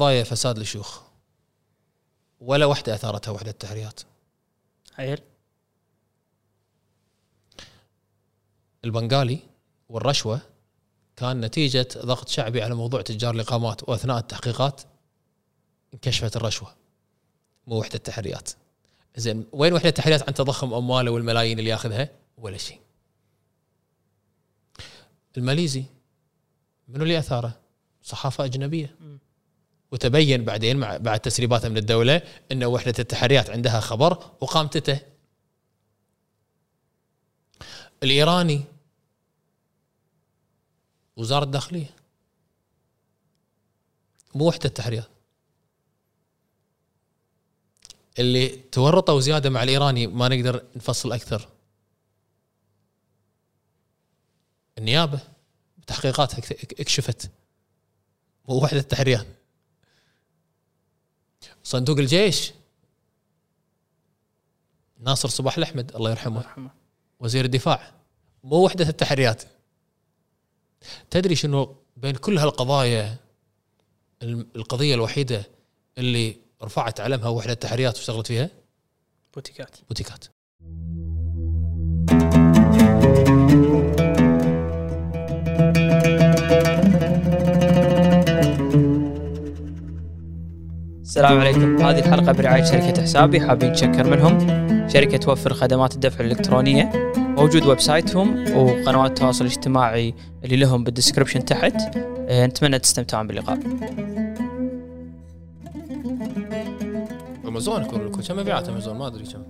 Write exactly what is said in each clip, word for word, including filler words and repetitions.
قضايا فساد للشيوخ ولا وحده اثارتها وحده التحريات. حيل البنغالي والرشوه كان نتيجه ضغط شعبي على موضوع تجار الاقامات، واثناء التحقيقات انكشفت الرشوه مو وحده التحريات. زين وين وحده التحريات عن تضخم امواله والملايين اللي ياخذها؟ ولا شيء. الماليزي منو اللي اثاره؟ صحافه اجنبيه. م. وتبين بعدين مع بعد تسريباته من الدوله ان وحده التحريات عندها خبر وقامتته. الايراني وزاره الداخليه مو وحده التحريات. اللي تورطوا زياده مع الايراني ما نقدر نفصل اكثر. النيابه بتحقيقاتها اكشفت مو وحده التحريات. صندوق الجيش ناصر صباح الأحمد الله يرحمه وزير الدفاع مو وحدة التحريات. تدري شنو بين كل هالقضايا القضية الوحيدة اللي رفعت علمها وحدة التحريات واشتغلت فيها؟ بوتيكات. بوتيكات. السلام عليكم. هذه الحلقة برعاية شركة حسابي. حابين نشكر منهم. شركة توفر خدمات الدفع الإلكترونية، موجود ويب سايتهم وقنوات التواصل الاجتماعي اللي لهم بالديسكربشن تحت. نتمنى تستمتعون باللقاء. أمازون يكون لكم كم مبيعات أمازون؟ ما أدري كم.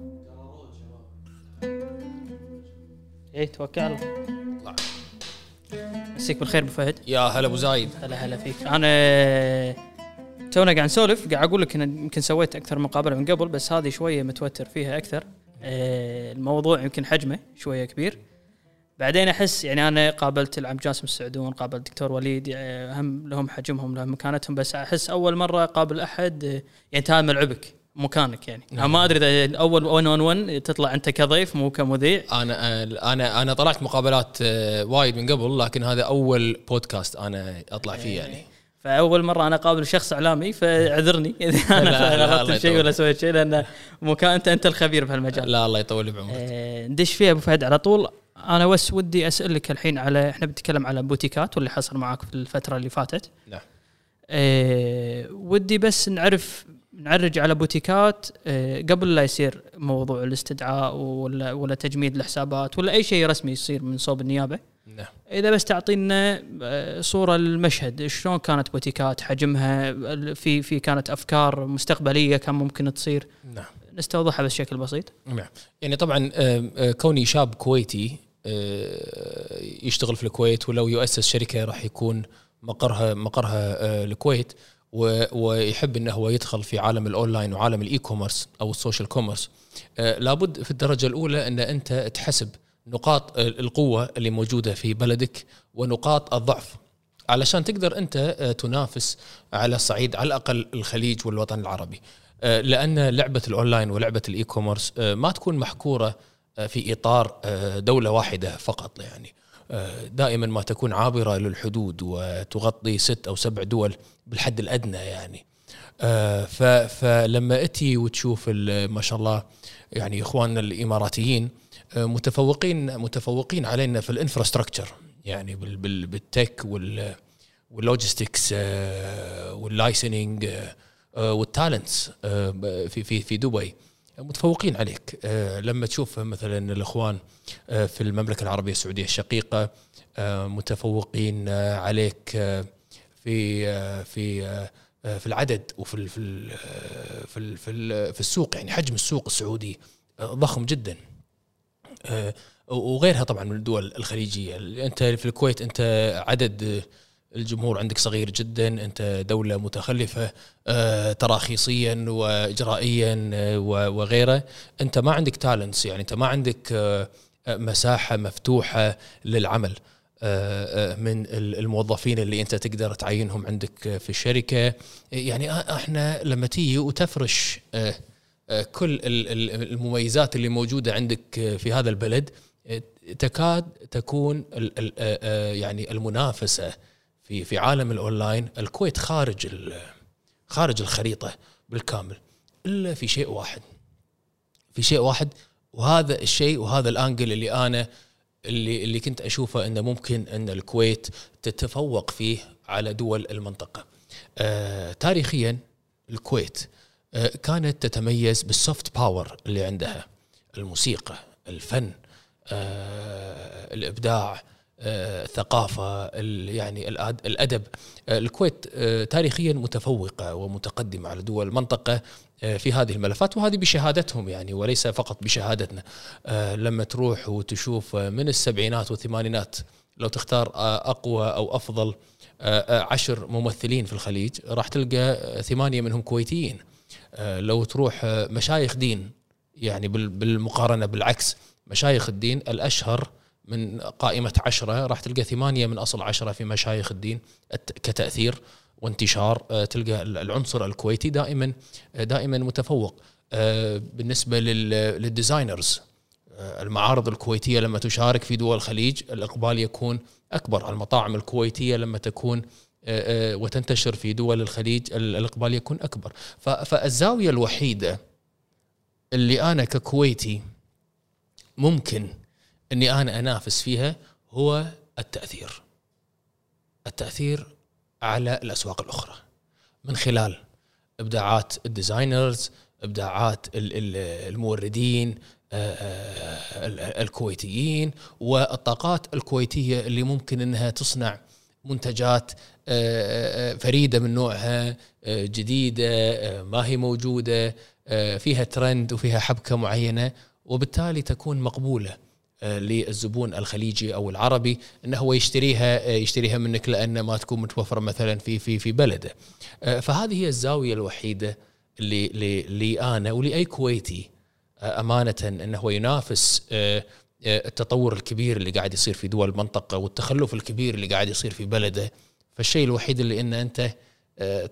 إيه توكل. مسيك بالخير أبو فهد. يا هلا أبو زايد. هلا هلا فيك. أنا تونا قاعد نسولف، قاعد أقول لك أنا يمكن سويت أكثر مقابلة من قبل، بس هذه شوية متوتر فيها أكثر. أه الموضوع يمكن حجمه شوية كبير. بعدين أحس يعني أنا قابلت العم جاسم السعدون، قابلت دكتور وليد، هم لهم حجمهم لهم مكانتهم، بس أحس أول مرة قابل أحد يعني تام ملعبك مكانك يعني. نعم. ما أدري إذا أول ون ون ون تطلع أنت كضيف مو كمذيع. أنا أنا أنا طلعت مقابلات وايد من قبل، لكن هذا أول بودكاست أنا أطلع فيه يعني. فأول مرة أنا قابل شخص إعلامي، فاعذرني إذا أنا غلطت شيء ولا سويت شيء، لأن مكان أنت أنت الخبير بهالمجال. لا الله يطول بعمرك. أه ندش فيها أبو فهد على طول. أنا بس ودي أسألك الحين على، إحنا بنتكلم على بوتيكات واللي حصل معاك في الفترة اللي فاتت. نعم. أه ودي بس نعرف نعرج على بوتيكات أه قبل لا يصير موضوع الاستدعاء ولا ولا تجميد الحسابات ولا أي شيء رسمي يصير من صوب النيابة. نعم. إذا بس تعطينا صورة المشهد، شلون كانت بوتيكات، حجمها، في في كانت أفكار مستقبلية كان ممكن تصير. نعم. نستوضحها بس بشكل بسيط. نعم. يعني طبعا كوني شاب كويتي يشتغل في الكويت، ولو يؤسس شركة راح يكون مقرها مقرها الكويت، ويحب أنه هو يدخل في عالم الأونلاين وعالم الإي كوميرس أو السوشيال كوميرس، لابد في الدرجة الأولى أن أنت تحسب نقاط القوة اللي موجودة في بلدك ونقاط الضعف، علشان تقدر أنت تنافس على صعيد على الأقل الخليج والوطن العربي. لأن لعبة الأونلاين ولعبة الإي كوميرس ما تكون محكورة في إطار دولة واحدة فقط يعني، دائما ما تكون عابرة للحدود وتغطي ست أو سبع دول بالحد الأدنى يعني. فلما أتي وتشوف ما شاء الله يعني إخواننا الإماراتيين متفوقين متفوقين علينا في الانفراستراكشر يعني، بالتك واللوجستكس واللايسنينج والتالنتس في في في دبي متفوقين عليك. لما تشوف مثلا الاخوان في المملكه العربيه السعوديه الشقيقه متفوقين عليك في في في العدد وفي في في في السوق يعني، حجم السوق السعودي ضخم جدا. وغيرها طبعا من الدول الخليجية. أنت في الكويت أنت عدد الجمهور عندك صغير جدا، أنت دولة متخلفة تراخيصيا وإجرائيا وغيره، أنت ما عندك تالنتس يعني، أنت ما عندك مساحة مفتوحة للعمل من الموظفين اللي أنت تقدر تعينهم عندك في الشركة يعني. احنا لما تيجي وتفرش كل المميزات اللي موجودة عندك في هذا البلد، تكاد تكون يعني المنافسة في في عالم الأونلاين الكويت خارج خارج الخريطة بالكامل، إلا في شيء واحد، في شيء واحد، وهذا الشيء وهذا الأنجل اللي أنا اللي اللي كنت أشوفه أنه ممكن أن الكويت تتفوق فيه على دول المنطقة. آه تاريخيا الكويت آه كانت تتميز بالسوفت باور اللي عندها، الموسيقى، الفن، آه الإبداع، آه الثقافة، يعني الأدب. آه الكويت آه تاريخيا متفوقة ومتقدمة على دول المنطقة في هذه الملفات، وهذه بشهادتهم يعني وليس فقط بشهادتنا. لما تروح وتشوف من السبعينات والثمانينات، لو تختار أقوى أو أفضل عشر ممثلين في الخليج راح تلقى ثمانية منهم كويتيين. لو تروح مشايخ دين، يعني بالمقارنة بالعكس، مشايخ الدين الأشهر من قائمة عشرة راح تلقى ثمانية من أصل عشرة في مشايخ الدين كتأثير وانتشار. تلقى العنصر الكويتي دائما دائما متفوق. بالنسبة للديزاينرز، المعارض الكويتية لما تشارك في دول الخليج الإقبال يكون أكبر. المطاعم الكويتية لما تكون وتنتشر في دول الخليج الإقبال يكون أكبر. فالزاوية الوحيدة اللي أنا ككويتي ممكن أني أنا أنافس فيها هو التأثير، التأثير على الأسواق الأخرى من خلال إبداعات الديزاينرز، إبداعات الموردين الكويتيين، والطاقات الكويتية اللي ممكن أنها تصنع منتجات فريدة من نوعها، جديدة، ما هي موجودة، فيها ترند وفيها حبكة معينة، وبالتالي تكون مقبولة للزبون الخليجي او العربي انه هو يشتريها يشتريها منك لان ما تكون متوفره مثلا في في في بلده. فهذه هي الزاويه الوحيده اللي لي انا ولاي كويتي امانه انه هو ينافس التطور الكبير اللي قاعد يصير في دول المنطقه والتخلف الكبير اللي قاعد يصير في بلده. فالشيء الوحيد اللي ان انت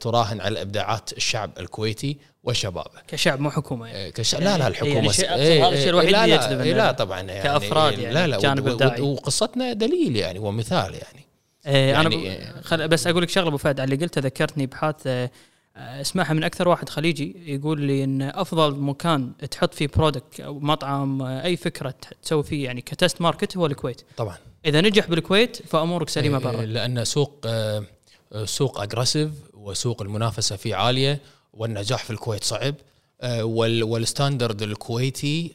تراهن على ابداعات الشعب الكويتي وشبابه كشعب، مو حكومه يعني. كشعب لا لا الحكومه يعني شيء إيه الشيء الوحيد لا, لا, لا, لا طبعا يعني كافراد يعني لا لا جانب، وقصتنا دليل يعني ومثال يعني. إيه يعني انا بس اقول لك شغله ابو فهد على اللي قلت، ذكرتني بحادثه أه اسمعها من اكثر واحد خليجي يقول لي ان افضل مكان تحط فيه برودكت او مطعم اي فكره تسوي فيه يعني كتست ماركت هو الكويت. طبعا اذا نجح بالكويت فامورك سليمه برا، لان سوق أه سوق اجريسيف وسوق المنافسه فيه عاليه، والنجاح في الكويت صعب، والستاندرد الكويتي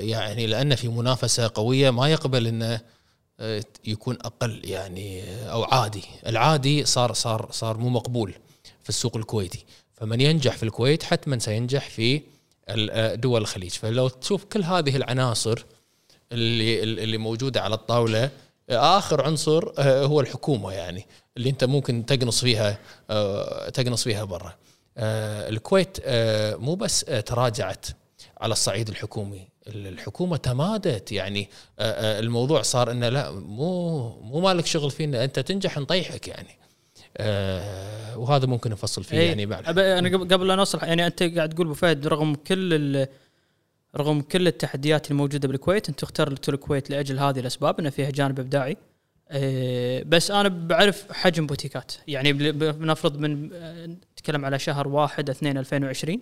يعني لان في منافسه قويه ما يقبل انه يكون اقل يعني او عادي. العادي صار صار صار مو مقبول في السوق الكويتي، فمن ينجح في الكويت حتما سينجح في دول الخليج. فلو تشوف كل هذه العناصر اللي اللي موجوده على الطاوله، آخر عنصر هو الحكومة يعني اللي أنت ممكن تقنص فيها تقنص فيها برا. الكويت مو بس تراجعت على الصعيد الحكومي، الحكومة تمادت. يعني الموضوع صار إنه لا مو مو مالك شغل فينا، أنت تنجح نطيحك يعني. وهذا ممكن نفصل فيه يعني بعد. أنا قبل لا نوصل يعني أنت قاعد تقول أبو فهد رغم كل ال رغم كل التحديات الموجودة بالكويت أنتوا اخترتوا الكويت لأجل هذه الأسباب، أن فيها جانب إبداعي. أه بس أنا بعرف حجم بوتيكات، يعني بنفرض من نتكلم على شهر واحد اثنين ألفين وعشرين،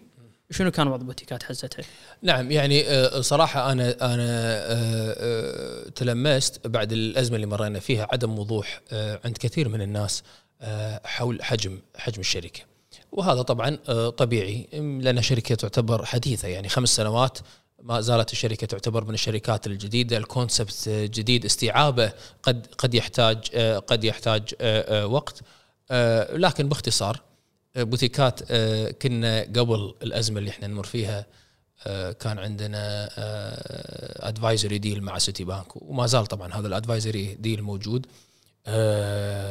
شنو كان وضع بوتيكات حزتها؟ نعم يعني صراحة أنا أنا تلمست بعد الأزمة اللي مرينا فيها عدم وضوح عند كثير من الناس حول حجم حجم الشركة، وهذا طبعا طبيعي لأن شركة تعتبر حديثة، يعني خمس سنوات ما زالت الشركة تعتبر من الشركات الجديدة، الكونسبت جديد، استيعابه قد قد يحتاج قد يحتاج وقت. لكن باختصار بوتيكات كنا قبل الأزمة اللي احنا نمر فيها كان عندنا ادفايزري ديل مع سيتي بانك، وما زال طبعا هذا الادفايزري ديل موجود،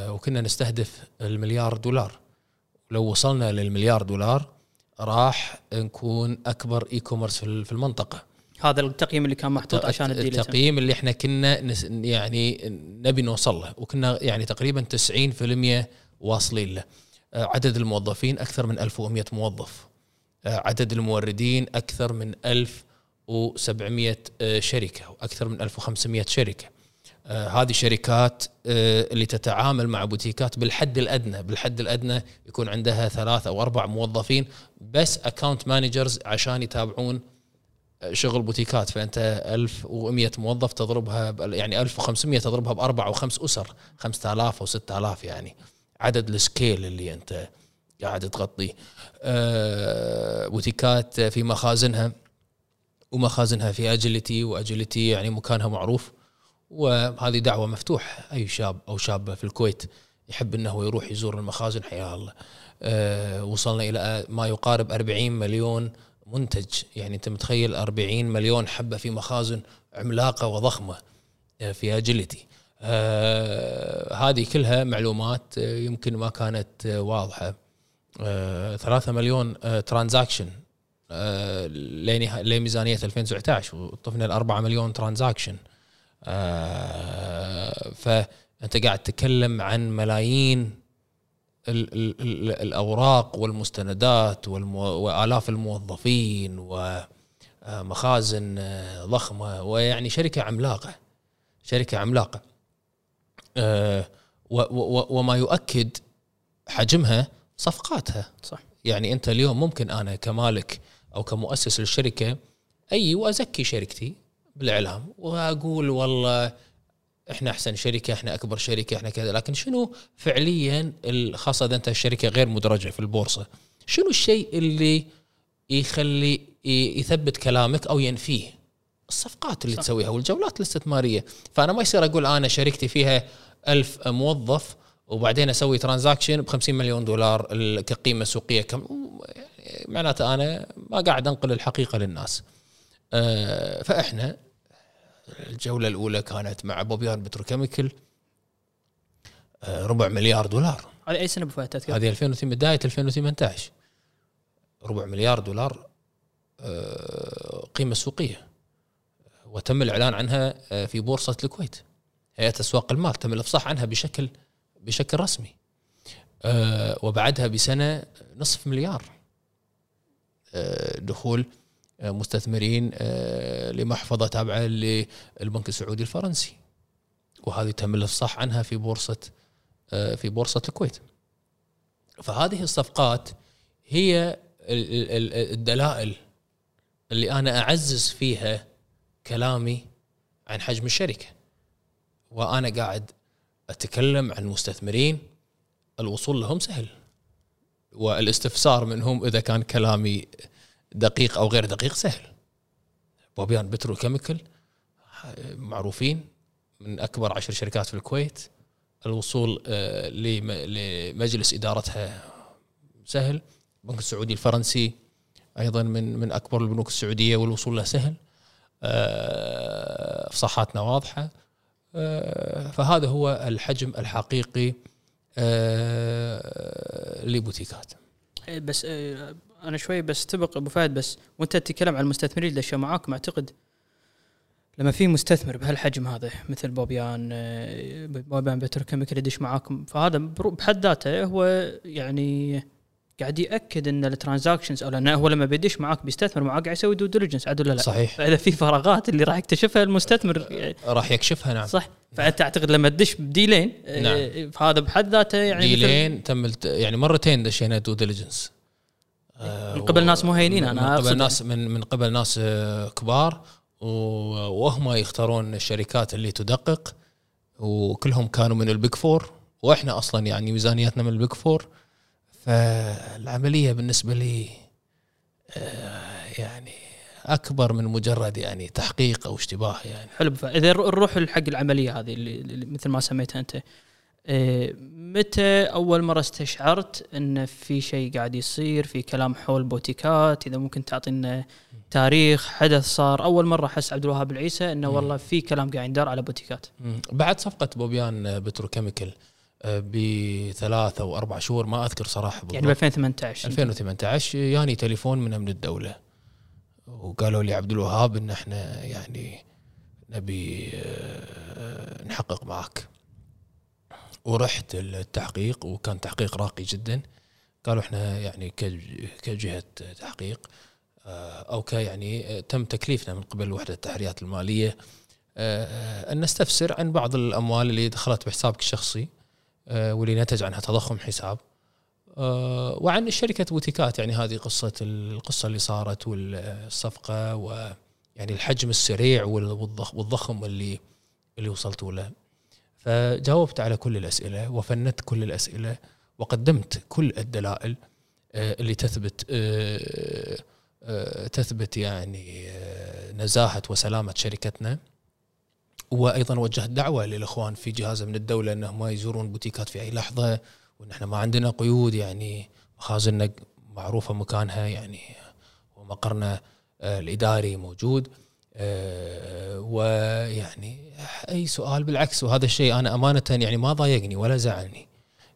وكنا نستهدف المليار دولار. لو وصلنا للمليار دولار راح نكون أكبر إي كوميرس في المنطقة. هذا التقييم اللي كان محطوط عشان الديلة، التقييم اللي احنا كنا يعني نبي نوصل له، وكنا يعني تقريبا تسعين بالمئة واصلين له. عدد الموظفين أكثر من ألف ومئة موظف، عدد الموردين أكثر من ألف وسبعمئة شركة، وأكثر من ألف وخمسمئة شركة. آه هذه شركات آه اللي تتعامل مع بوتيكات بالحد الأدنى، بالحد الأدنى يكون عندها ثلاث أو أربع موظفين بس أكاونت مانجرز عشان يتابعون شغل بوتيكات. فأنت ألف ومئة موظف تضربها يعني ألف وخمسمية تضربها بأربع أو خمس أسر، خمسة آلاف أو ستة آلاف يعني عدد السكيل اللي أنت قاعد تغطيه. آه بوتيكات في مخازنها، ومخازنها في أجيليتي، وأجيليتي يعني مكانها معروف. وهذه دعوة مفتوح، أي شاب أو شابة في الكويت يحب أنه يروح يزور المخازن حيا الله. أه وصلنا إلى ما يقارب أربعين مليون منتج، يعني أنت متخيل أربعين مليون حبة في مخازن عملاقة وضخمة في أجيليتي. أه هذه كلها معلومات يمكن ما كانت واضحة. أه ثلاثة مليون أه ترانزاكشن أه لميزانية ألفين وتسعة عشر، وطفنا الأربعة مليون ترانزاكشن. آه فأنت قاعد تتكلم عن ملايين ال ال ال الأوراق والمستندات وآلاف الموظفين ومخازن ضخمة، ويعني شركة عملاقة، شركة عملاقة. آه وما يؤكد حجمها صفقاتها. صح، يعني أنت اليوم ممكن أنا كمالك أو كمؤسس للشركة أي وأزكي شركتي بالإعلام وأقول والله إحنا أحسن شركة، إحنا أكبر شركة، إحنا كذا، لكن شنو فعليا الخاصة إذا أنت الشركة غير مدرجة في البورصة، شنو الشيء اللي يخلي يثبت كلامك أو ينفيه؟ الصفقات اللي صح. تسويها والجولات الاستثمارية. فأنا ما يصير أقول أنا شركتي فيها ألف موظف وبعدين أسوي ترانزاكشن بخمسين مليون دولار كقيمة سوقية كم، معناته أنا ما قاعد أنقل الحقيقة للناس. فإحنا الجولة الأولى كانت مع بوبيان بتروكيميكال ربع مليار دولار. هذه أي سنة بفاتت؟ هذه ألفين وثمانية، بداية ألفين وثمانية عشر. ربع مليار دولار قيمة سوقية، وتم الإعلان عنها في بورصة الكويت، هيئة أسواق المال تم الإفصاح عنها بشكل بشكل رسمي. وبعدها بسنة نصف مليار دخول مستثمرين لمحفظة تابعة للبنك السعودي الفرنسي، وهذه تم الإفصاح عنها في بورصة في بورصة الكويت. فهذه الصفقات هي الدلائل اللي أنا أعزز فيها كلامي عن حجم الشركة، وأنا قاعد أتكلم عن مستثمرين الوصول لهم سهل، والاستفسار منهم إذا كان كلامي دقيق أو غير دقيق سهل. بوبيان بتروكيميكال معروفين من أكبر عشر شركات في الكويت، الوصول لمجلس إدارتها سهل. البنك السعودي الفرنسي أيضا من من أكبر البنوك السعودية والوصول له سهل، إفصاحاتنا واضحة. فهذا هو الحجم الحقيقي لبوتيكات. بس أنا شوي بس تبق أبو فهد، بس وأنت تتكلم عن المستثمرين اللي دشوا معاكم، أعتقد لما في مستثمر بهالحجم هذا مثل بوبيان بوبيان بتروكيميكال يدش معاكم، فهذا بحد ذاته هو يعني قاعد يأكد أن الترانزاكشنز، أو لأنه هو لما بيدش معاك بيستثمر معاك قاعد يسوي دو ديليجنس، عدل ولا لا؟ صحيح. فإذا في فراغات اللي راح يكتشفها المستثمر راح يكشفها. نعم صح. فأنت أعتقد لما تدش بديلين، نعم، فهذا بحد ذاته يعني ديلين تم يعني مرتين دشينا دو ديليجنس من قبل ناس مهينين، انا من قبل ناس من من قبل ناس كبار، وهم يختارون الشركات اللي تدقق، وكلهم كانوا من البيج فور، واحنا اصلا يعني ميزانيتنا من البيج فور. فالعمليه بالنسبه لي يعني اكبر من مجرد يعني تحقيق او اشتباه يعني. حلو، فاذا نروح لحق العمليه هذه اللي مثل ما سميتها انت، متى أول مرة استشعرت أن في شيء قاعد يصير في كلام حول بوتيكات؟ إذا ممكن تعطينا تاريخ حدث صار أول مرة حس عبد الوهاب العيسى أنه والله في كلام قاعد يدار على بوتيكات؟ بعد صفقة بوبيان بتروكيميكال بثلاثة وأربع شهور، ما أذكر صراحة بالضبط، يعني ألفين وثمانية عشر ألفين وثمانية عشر يعني تليفون من أمن الدولة، وقالوا لي عبد الوهاب إن إحنا يعني نبي نحقق معك. ورحت التحقيق، وكان تحقيق راقي جدا. قالوا احنا يعني كجهة تحقيق او ك يعني تم تكليفنا من قبل وحدة التحريات المالية أن نستفسر عن بعض الأموال اللي دخلت بحسابك الشخصي واللي نتج عنها تضخم حساب، وعن شركة بوتيكات. يعني هذه قصة القصة اللي صارت والصفقة، ويعني الحجم السريع والضخم اللي اللي وصلتوا له. فجاوبت على كل الأسئلة وفندت كل الأسئلة وقدمت كل الدلائل اللي تثبت تثبت يعني نزاهة وسلامة شركتنا، وأيضا وجهت دعوة للإخوان في جهاز من الدولة أنهم ما يزورون بوتيكات في أي لحظة، وأن احنا ما عندنا قيود، يعني مخازننا معروفة مكانها يعني، ومقرنا الإداري موجود، ويعني أي سؤال بالعكس. وهذا الشيء أنا أمانة يعني ما ضايقني ولا زعلني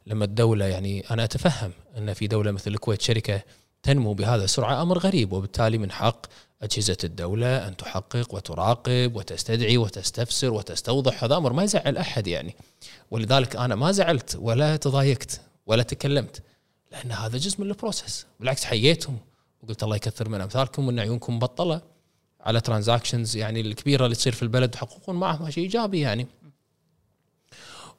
لما الدولة، يعني أنا أتفهم أن في دولة مثل الكويت شركة تنمو بهذا السرعة أمر غريب، وبالتالي من حق أجهزة الدولة أن تحقق وتراقب وتستدعي وتستفسر وتستوضح. هذا أمر ما يزعل أحد يعني، ولذلك أنا ما زعلت ولا تضايقت ولا تكلمت، لأن هذا جزء من البروسس. بالعكس حييتهم وقلت الله يكثر من أمثالكم، وأن عيونكم مبطلة على ترانزاكشنز يعني الكبيرة اللي تصير في البلد، وحققون معها شيء إيجابي يعني.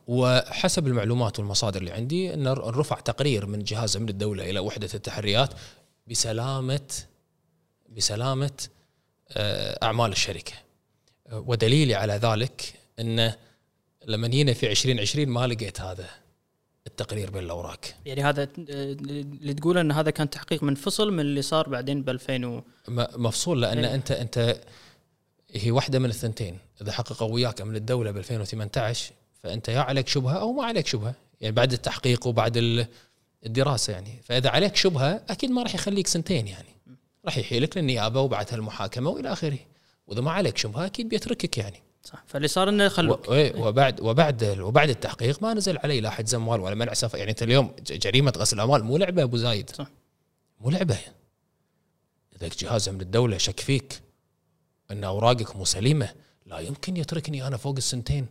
وحسب المعلومات والمصادر اللي عندي أن رفع تقرير من جهاز أمن الدولة إلى وحدة التحريات بسلامة بسلامة أعمال الشركة، ودليلي على ذلك أن لما جينا في عشرين عشرين ما لقيت هذا التقرير بين الأوراق. يعني هذا اللي تقول أن هذا كان تحقيق منفصل من اللي صار بعدين بألفين و... مفصول، لأن يعني أنت أنت هي واحدة من الثنتين. إذا حققوا وياك أمن الدولة بألفين وثمانية عشر فأنت يا عليك شبهة أو ما عليك شبهة، يعني بعد التحقيق وبعد الدراسة يعني. فإذا عليك شبهة أكيد ما راح يخليك سنتين، يعني راح يحيلك للنيابة وبعدها المحاكمة وإلى آخره، وإذا ما عليك شبهة أكيد بيتركك يعني. صح، فاللي صار إنه خلوك. وبعد وبعد وبعد التحقيق ما نزل عليه لا حد زموال ولا منع سفر. يعني أنت اليوم جريمة غسل أموال مو لعبة أبو زايد. صح، مو لعبة. إذا جهاز أمن الدولة شك فيك أن أوراقك مو سليمة، لا يمكن يتركني أنا فوق السنتين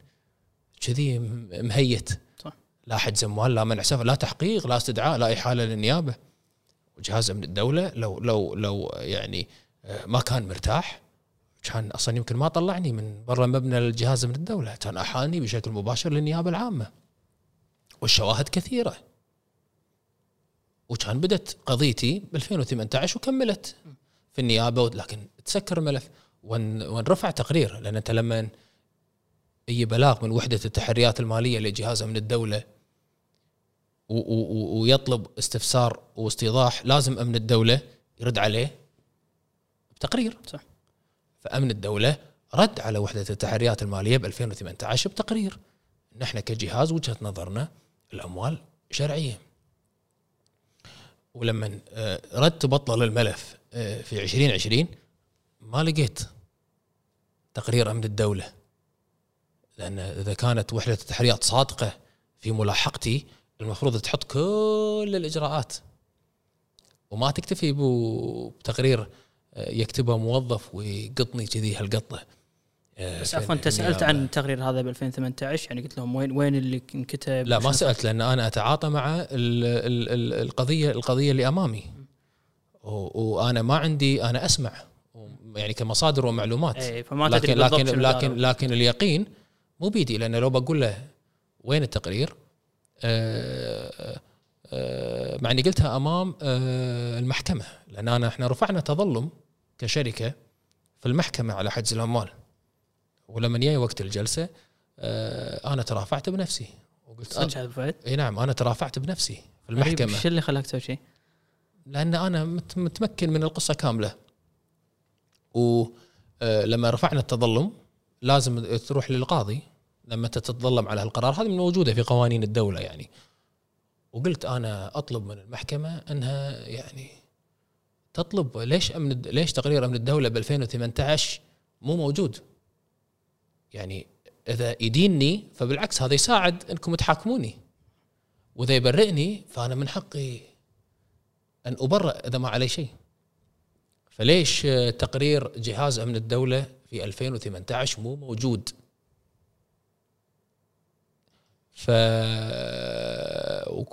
كذي مهيت. صح، لا حد زموال لا منع سفر لا تحقيق لا استدعاء لا إحالة للنيابة. وجهاز أمن الدولة لو لو لو يعني ما كان مرتاح كان أصلا يمكن ما طلعني من برا مبنى الجهاز أمن الدولة، كان أحالني بشكل مباشر للنيابة العامة، والشواهد كثيرة. وكان بدت قضيتي بألفين وثمانية عشر وكملت في النيابة، لكن تسكر الملف ونرفع تقرير. لأن أنت لما أي بلاغ من وحدة التحريات المالية لجهاز أمن الدولة ويطلب استفسار واستيضاح، لازم أمن الدولة يرد عليه بتقرير. صح، فأمن الدولة رد على وحدة التحريات المالية بألفين وثمانية عشر بتقرير نحن كجهاز وجهة نظرنا الأموال شرعية. ولما رد تبطل الملف في عشرين عشرين ما لقيت تقرير أمن الدولة، لأن إذا كانت وحدة التحريات صادقة في ملاحقتي المفروض تحط كل الإجراءات وما تكتفي بتقرير يكتبها موظف ويقطني كذي هالقطة. بس عفوا أنت سألت عن التقرير هذا بألفين وثمانية عشر، يعني قلت لهم وين وين اللي انكتب؟ لا ما سألت، لأن أنا أتعاطى مع ال ال ال القضية القضية اللي أمامي، وأنا ما عندي، أنا أسمع يعني كمصادر ومعلومات، لكن لكن لكن لكن اليقين مو بيدي. لأن لو بقول له وين التقرير، أه أه مع اني قلتها امام أه المحكمه، لان أنا احنا رفعنا تظلم كشركه في المحكمه على حجز الاموال. ولما جاي وقت الجلسه أه انا ترافعت بنفسي وقلت اي نعم انا ترافعت بنفسي في المحكمه. ايش اللي خلاك تسوي شيء؟ لان انا متمكن من القصه كامله، ولما رفعنا التظلم لازم تروح للقاضي لما تتظلم على هالقرار، هذه موجودة في قوانين الدولة يعني. وقلت أنا أطلب من المحكمة أنها يعني تطلب ليش أمن ليش تقرير أمن الدولة بألفين وثمانية عشر مو موجود؟ يعني إذا يدينني فبالعكس هذا يساعد أنكم تحاكموني، وإذا يبرئني فأنا من حقي أن أبرأ إذا ما علي شيء. فليش تقرير جهاز أمن الدولة في ألفين وثمانية عشر مو موجود؟ ف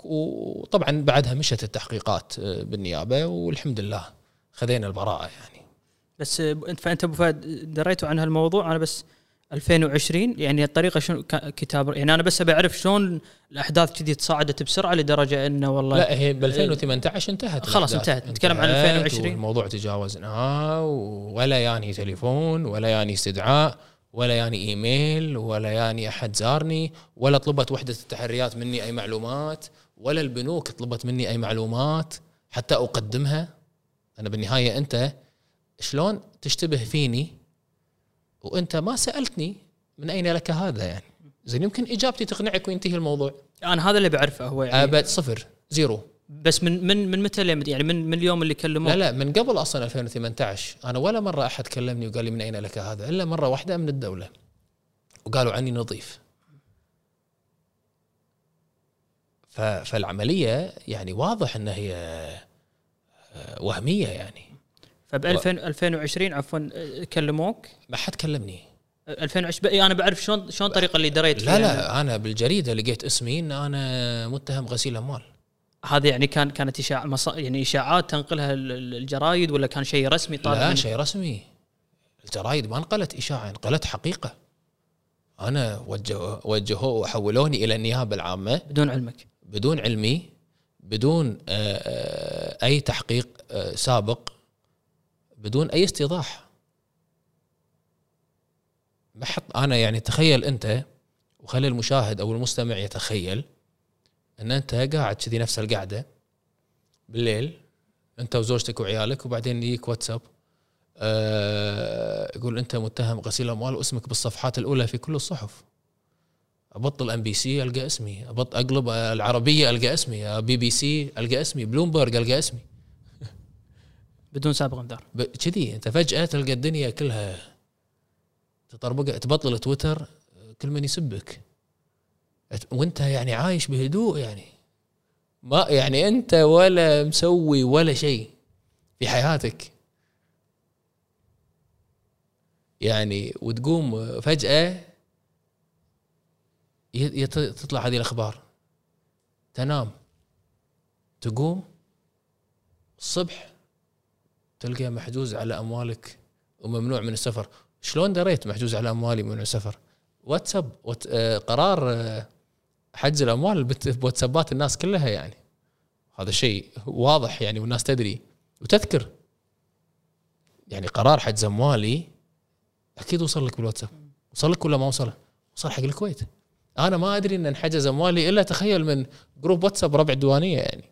وطبعا بعدها مشت التحقيقات بالنيابه والحمد لله خذينا البراءه يعني. بس انت فانت ابو فهد دريتوا عن هالموضوع؟ انا بس ألفين وعشرين يعني الطريقه شنو كتاب يعني انا بس بعرف شلون الاحداث كذي تصاعدت بسرعه لدرجه انه والله لا هي ب ألفين وثمانية عشر انتهت خلاص انتهت نتكلم عن ألفين وعشرين الموضوع تجاوزناه ولا يعني تليفون ولا يعني استدعاء ولا يعني ايميل ولا يعني احد زارني ولا طلبت وحده التحريات مني اي معلومات ولا البنوك طلبت مني اي معلومات حتى اقدمها. انا بالنهايه انت شلون تشتبه فيني وانت ما سالتني من اين لك هذا؟ يعني زين يمكن اجابتي تقنعك وينتهي الموضوع. انا هذا اللي بعرفه هو يعني ابد صفر زيرو. بس من من من متى يعني من من اليوم اللي كلموك؟ لا لا من قبل اصلا ألفين وثمانية عشر انا ولا مره احد كلمني وقال لي من اين لك هذا الا مره واحده من الدوله وقالوا عني نظيف. فالعمليه يعني واضح انها هي وهميه يعني. فب ألفين وعشرين عفوا كلموك؟ ما حد كلمني. ألفين وعشرين انا بعرف شلون شلون الطريقه اللي دريت لا لا انا بالجريده لقيت اسمي ان انا متهم غسيل اموال. هذا يعني كان كانت اشاعات مص... يعني اشاعات تنقلها الجرايد ولا كان شيء رسمي طالع؟ لا شيء رسمي. الجرايد ما نقلت اشاعه، نقلت حقيقه. انا وجهوا وجهوا وحولوني الى النيابه العامه بدون علمك بدون علمي بدون اي تحقيق سابق بدون اي استيضاح. ما حط انا يعني تخيل انت وخلي المشاهد او المستمع يتخيل ان انت قاعد كذي نفس القعده بالليل انت وزوجتك وعيالك وبعدين يجيك واتساب أه يقول انت متهم غسيل اموال واسمك بالصفحات الاولى في كل الصحف. ابطل ام بي سي القى اسمي، ابط اقلب العربيه القى اسمي، بي بي سي القى اسمي، بلومبرج القى اسمي بدون سابق انذار. كذي انت فجاه تلقى الدنيا كلها تطربق. تبطل تويتر كل من يسبك وانت يعني عايش بهدوء يعني ما يعني انت ولا مسوي ولا شيء في حياتك يعني وتقوم فجاه تطلع هذه الاخبار. تنام تقوم الصبح تلقى محجوز على اموالك وممنوع من السفر. شلون دريت محجوز على اموالي وممنوع السفر؟ واتساب وات... قرار حجز الاموال بواتسابات الناس كلها يعني هذا شيء واضح يعني والناس تدري وتذكر يعني قرار حجز اموالي اكيد وصل لك بالواتساب. وصل لك ولا ما وصل؟ وصل حق الكويت. انا ما ادري ان انحجز اموالي الا تخيل من جروب واتساب ربع الديوانيه يعني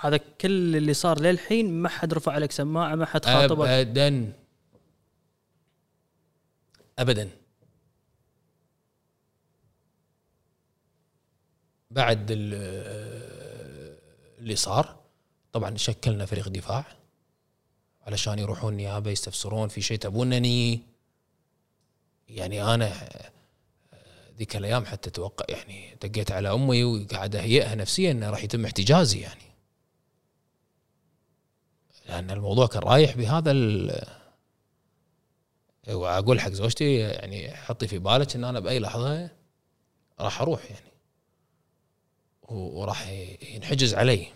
هذا كل اللي صار للحين. ما حد رفع عليك سماعه، ما حد خاطبك ابدا ابدا. بعد اللي صار طبعا شكلنا فريق دفاع علشان يروحون النيابه يستفسرون في شيء تبونني يعني. انا ذيك الايام حتى اتوقع يعني دقيت على امي وقاعد اهيئها نفسيا انه راح يتم احتجازي يعني لأن الموضوع كان رايح بهذا ال. وأقول حق زوجتي يعني حطي في بالك إن أنا بأي لحظة راح أروح يعني وراح ينحجز علي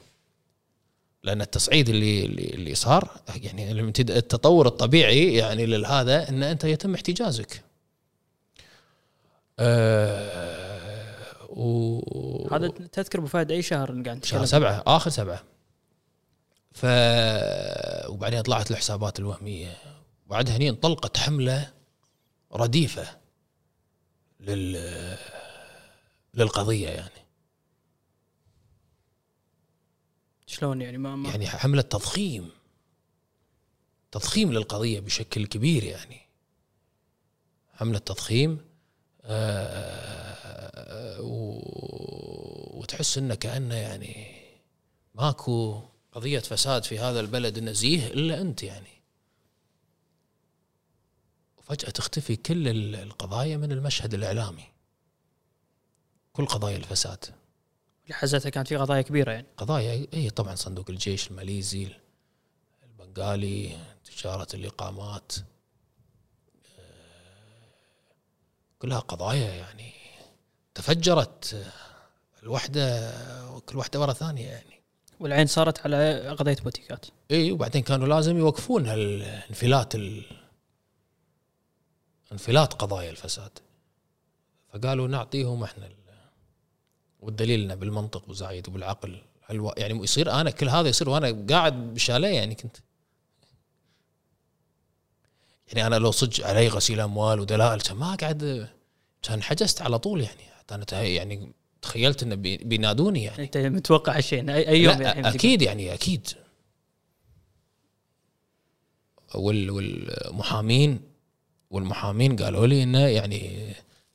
لأن التصعيد اللي اللي صار يعني التطور الطبيعي يعني لهذا إن أنت يتم احتجازك. أه و هذا تذكر بفائدة أي شهر نقعد شهر سبعة آخر سبعة. ف وبعدين طلعت الحسابات الوهميه وبعدها هني انطلقت حمله رديفه لل للقضيه يعني. شلون يعني ما, ما يعني حمله تضخيم تضخيم للقضيه بشكل كبير يعني حمله تضخيم وتحس انه كانه يعني ماكو قضية فساد في هذا البلد النزيه إلا أنت يعني. وفجأة تختفي كل القضايا من المشهد الإعلامي كل قضايا الفساد اللي حزتها. كانت في قضايا كبيرة يعني قضايا إيه طبعا صندوق الجيش الماليزي البنغالي تجارة الإقامات كلها قضايا يعني تفجرت الوحدة وكل وحدة ورا ثانية يعني. والعين صارت على قضية بوتيكات. اي وبعدين كانوا لازم يوقفون هالانفلات انفلات قضايا الفساد، فقالوا نعطيهم احنا، والدليلنا بالمنطق وزايد وبالعقل. هل يعني يصير انا كل هذا يصير وانا قاعد بشاليه؟ يعني كنت يعني انا لو صدق علي غسيل اموال ودلائل كان ما قاعد، كان حجزت على طول يعني. حتى انا يعني تخيلت انه بينادوني يعني. انت متوقع شيء اي, أي يوم يعني؟ اكيد يعني اكيد. وال والمحامين والمحامين قالوا لي انه يعني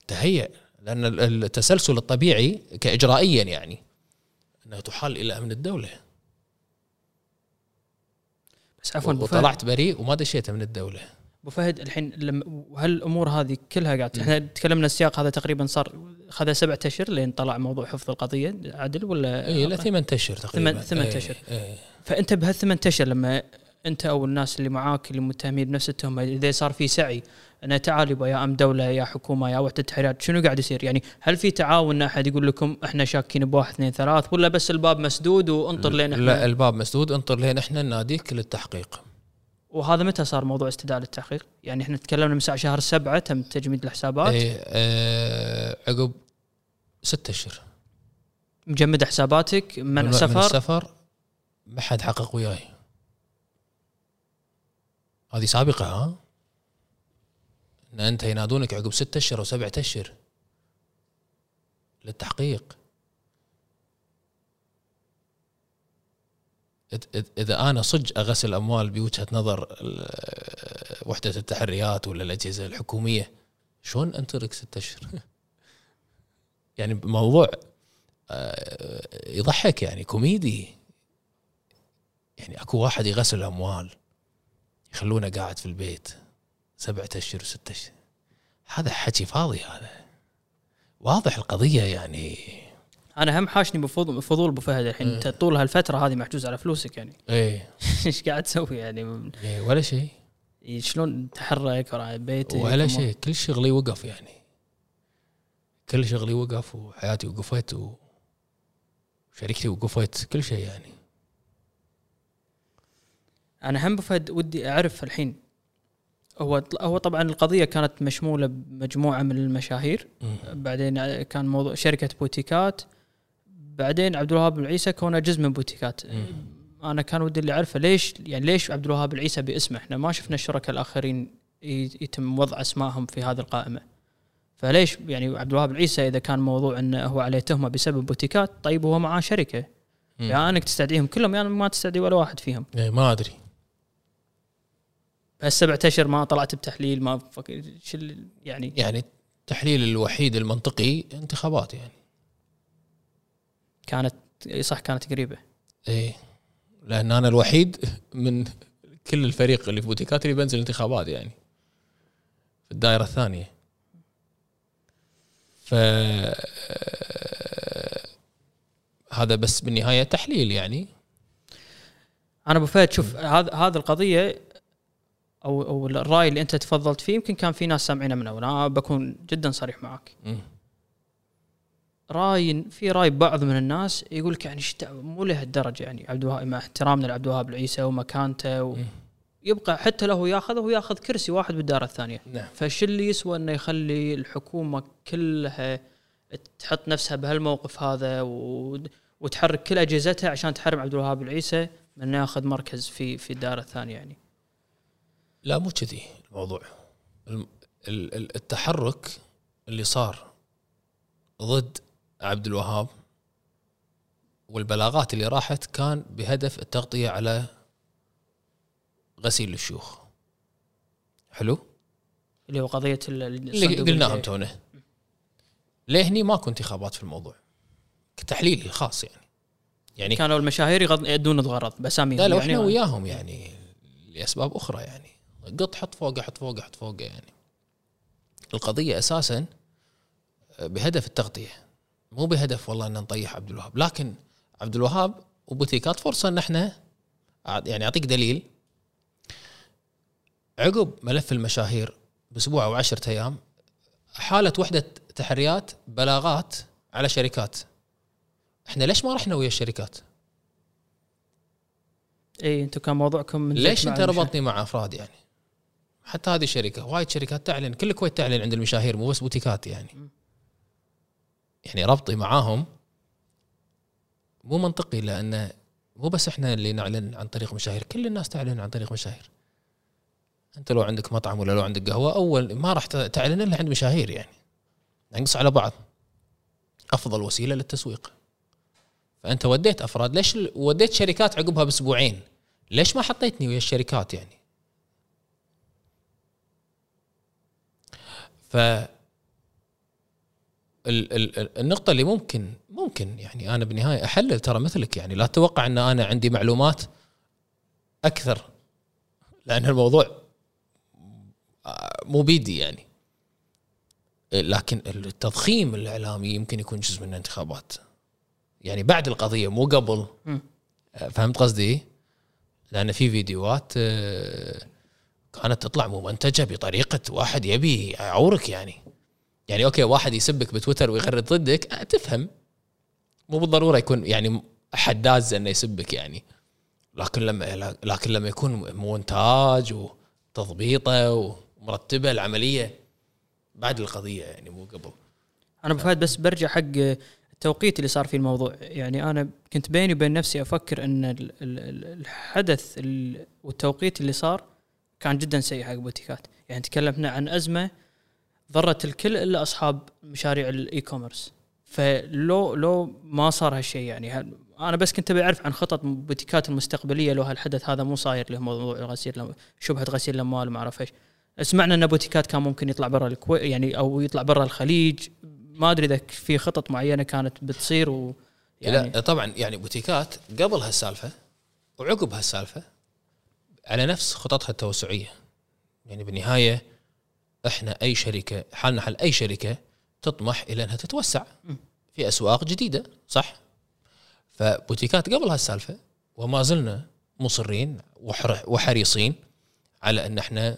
تهيأ، لان التسلسل الطبيعي كاجرائيا يعني انها تحال الى امن الدوله. بس عفوا وطلعت بريء وما دشيت من الدوله. ابو فهد الحين وهالامور هذه كلها قاعد احنا تكلمنا السياق هذا تقريبا صار خذ سبعة اشهر لين طلع موضوع حفظ القضيه، عدل ولا اي لا ثمانية اشهر تقريبا. ثمانية اشهر. فانت بهالثمانية اشهر لما انت او الناس اللي معاك اللي متهمين بنفس التهمه، اذا صار في سعي انا تعال يبا يا ام دوله يا حكومه يا وحده تحريات، شنو قاعد يصير؟ يعني هل في تعاون؟ احد يقول لكم احنا شاكين بواحد اثنين ثلاث، ولا بس الباب مسدود وانطر لين احنا؟ لا الباب مسدود، انطر لين احنا ناديك للتحقيق. وهذا متى صار موضوع استدعاء للتحقيق؟ يعني احنا تكلمنا من ساعه شهر سبعة تم تجميد الحسابات. ايه اه عقب ستة اشهر مجمد حساباتك، منع سفر، من السفر ما حد حقق وياي. هذه سابقه ها، ان انت ينادونك عقب ستة اشهر او سبعة اشهر للتحقيق. اذا انا صج اغسل اموال بوجهه نظر وحده التحريات ولا الاجهزه الحكوميه، شلون انترك ستة اشهر؟ يعني موضوع يضحك يعني كوميدي. يعني اكو واحد يغسل اموال يخلونه قاعد في البيت سبعة أشهر وستة أشهر، هذا حكي فاضي. هذا واضح القضية يعني. أنا هم حاشني بفضول أبو فهد الحين أنت اه طول هالفترة هذه محجوز على فلوسك يعني. إيه. إيش قاعد تسوي يعني؟ ايه ولا شيء. شلون تحرك وراء بيتك؟ ولا شيء، كل شغلي وقف يعني. كل شغلي وقف وحياتي وقفت وشركتي وقفت، كل شيء يعني. أنا هم أبو فهد ودي أعرف الحين، هو هو طبعا القضيه كانت مشموله بمجموعه من المشاهير، بعدين كان موضوع شركه بوتيكات، بعدين عبد الوهاب العيسى كون جزء من بوتيكات. انا كان ودي اللي اعرفه ليش يعني ليش عبد الوهاب العيسى باسمه؟ احنا ما شفنا الشركاء الاخرين يتم وضع اسمائهم في هذه القائمه، فليش يعني عبد الوهاب العيسى اذا كان موضوع انه هو عليه تهمه بسبب بوتيكات؟ طيب هو معاه شركه، يعني انك تستدعيهم كلهم يعني ما تستدعي ولا واحد فيهم. ما ادري السبعة اشهر ما طلعت بتحليل، ما فكر يعني. يعني التحليل الوحيد المنطقي انتخابات يعني. كانت صح، كانت قريبه. ايه لان انا الوحيد من كل الفريق اللي في بوتيكات اللي بنزل انتخابات يعني في الدائره الثانيه. ف هذا بس بالنهايه تحليل يعني. انا ابو فهد شوف هذا هذه القضيه أو, أو الرأي اللي أنت تفضلت فيه، يمكن كان في ناس سامعين من أول. أنا بكون جدا صريح معك، رأي في رأي بعض من الناس يقولك يعني مو له الدرجة يعني عبد الوهاب، مع احترامنا لعبد الوهاب العيسى ومكانته، ويبقى حتى لو ياخذه ياخذ كرسي واحد بالدارة الثانية. نعم. فش اللي يسوى أنه يخلي الحكومة كلها تحط نفسها بهالموقف هذا وتحرك كل أجهزتها عشان تحرم عبد الوهاب العيسى من ياخذ مركز في في الدارة الثانية يعني. لا مو كذي الموضوع. التحرك اللي صار ضد عبد الوهاب والبلاغات اللي راحت كان بهدف التغطية على غسيل الشيوخ. حلو؟ اللي هو قضية اللي قلناها تونه. لهني ماكو انتخابات في الموضوع، تحليلي الخاص يعني. يعني كانوا المشاهير يدون الغرض بساميهم يعني. لا لو احنا وياهم يعني لأسباب أخرى يعني. قط حط فوقه حط فوقه حط فوقه يعني. القضية أساسا بهدف التغطية، مو بهدف والله أن نطيح عبد الوهاب. لكن عبد الوهاب وبوتيكات فرصة أن احنا يعني. أعطيك دليل، عقب ملف المشاهير بأسبوع أو عشرة أيام حالت وحدة تحريات بلاغات على شركات. احنا ليش ما رحنا ويا الشركات؟ اي انتم كان موضوعكم من ليش انت ربطني مع افراد يعني؟ حتى هذه الشركه وايد شركات تعلن، كل الكويت تعلن عند المشاهير، مو بس بوتيكات يعني. يعني ربطي معاهم مو منطقي، لأن مو بس احنا اللي نعلن عن طريق مشاهير، كل الناس تعلن عن طريق مشاهير. انت لو عندك مطعم ولا لو عندك قهوه، اول ما راح تعلن الا عند مشاهير، يعني نقص على بعض. افضل وسيله للتسويق. فانت وديت افراد، ليش وديت شركات عقبها باسبوعين؟ ليش ما حطيتني ويا الشركات يعني؟ ف النقطة اللي ممكن ممكن يعني أنا بالنهاية أحلل، ترى مثلك يعني، لا تتوقع أن أنا عندي معلومات أكثر، لأن الموضوع مو بيدي يعني. لكن التضخيم الإعلامي يمكن يكون جزء من الانتخابات، يعني بعد القضية مو قبل. فهمت قصدي؟ لأن في فيديوهات كانت تطلع ممنتجة بطريقة واحد يبي يعورك يعني. يعني أوكي، واحد يسبك بتويتر ويغرد ضدك، تفهم، مو بالضرورة يكون يعني حداز إنه يسبك يعني. لكن لما لكن لما يكون مونتاج وتضبيطه ومرتبة العملية بعد القضية يعني، مو قبل. أنا بفهد بس برجع حق التوقيت اللي صار في الموضوع. يعني أنا كنت بيني وبين نفسي أفكر أن الحدث والتوقيت اللي صار كان جدا سيء حق بوتيكات. يعني تكلمنا عن أزمة ضرت الكل إلا أصحاب مشاريع الإي كوميرس. فلو لو ما صار هالشيء يعني، أنا بس كنت بعرف عن خطط بوتيكات المستقبلية لو هالحدث هذا مو صاير له، موضوع غسيل، شبهة غسيل الأموال وما أعرف إيش. سمعنا أن بوتيكات كان ممكن يطلع برا الكويت يعني، أو يطلع برا الخليج، ما أدري إذا في خطط معينة كانت بتصير و يعني. لا طبعا يعني بوتيكات قبل هالسالفة وعقب هالسالفة على نفس خططها التوسعية. يعني بالنهاية احنا اي شركه، حالنا حال اي شركه تطمح الى انها تتوسع في اسواق جديده، صح؟ فبوتيكات قبل هالسالفه وما زلنا مصرين وحريصين على ان احنا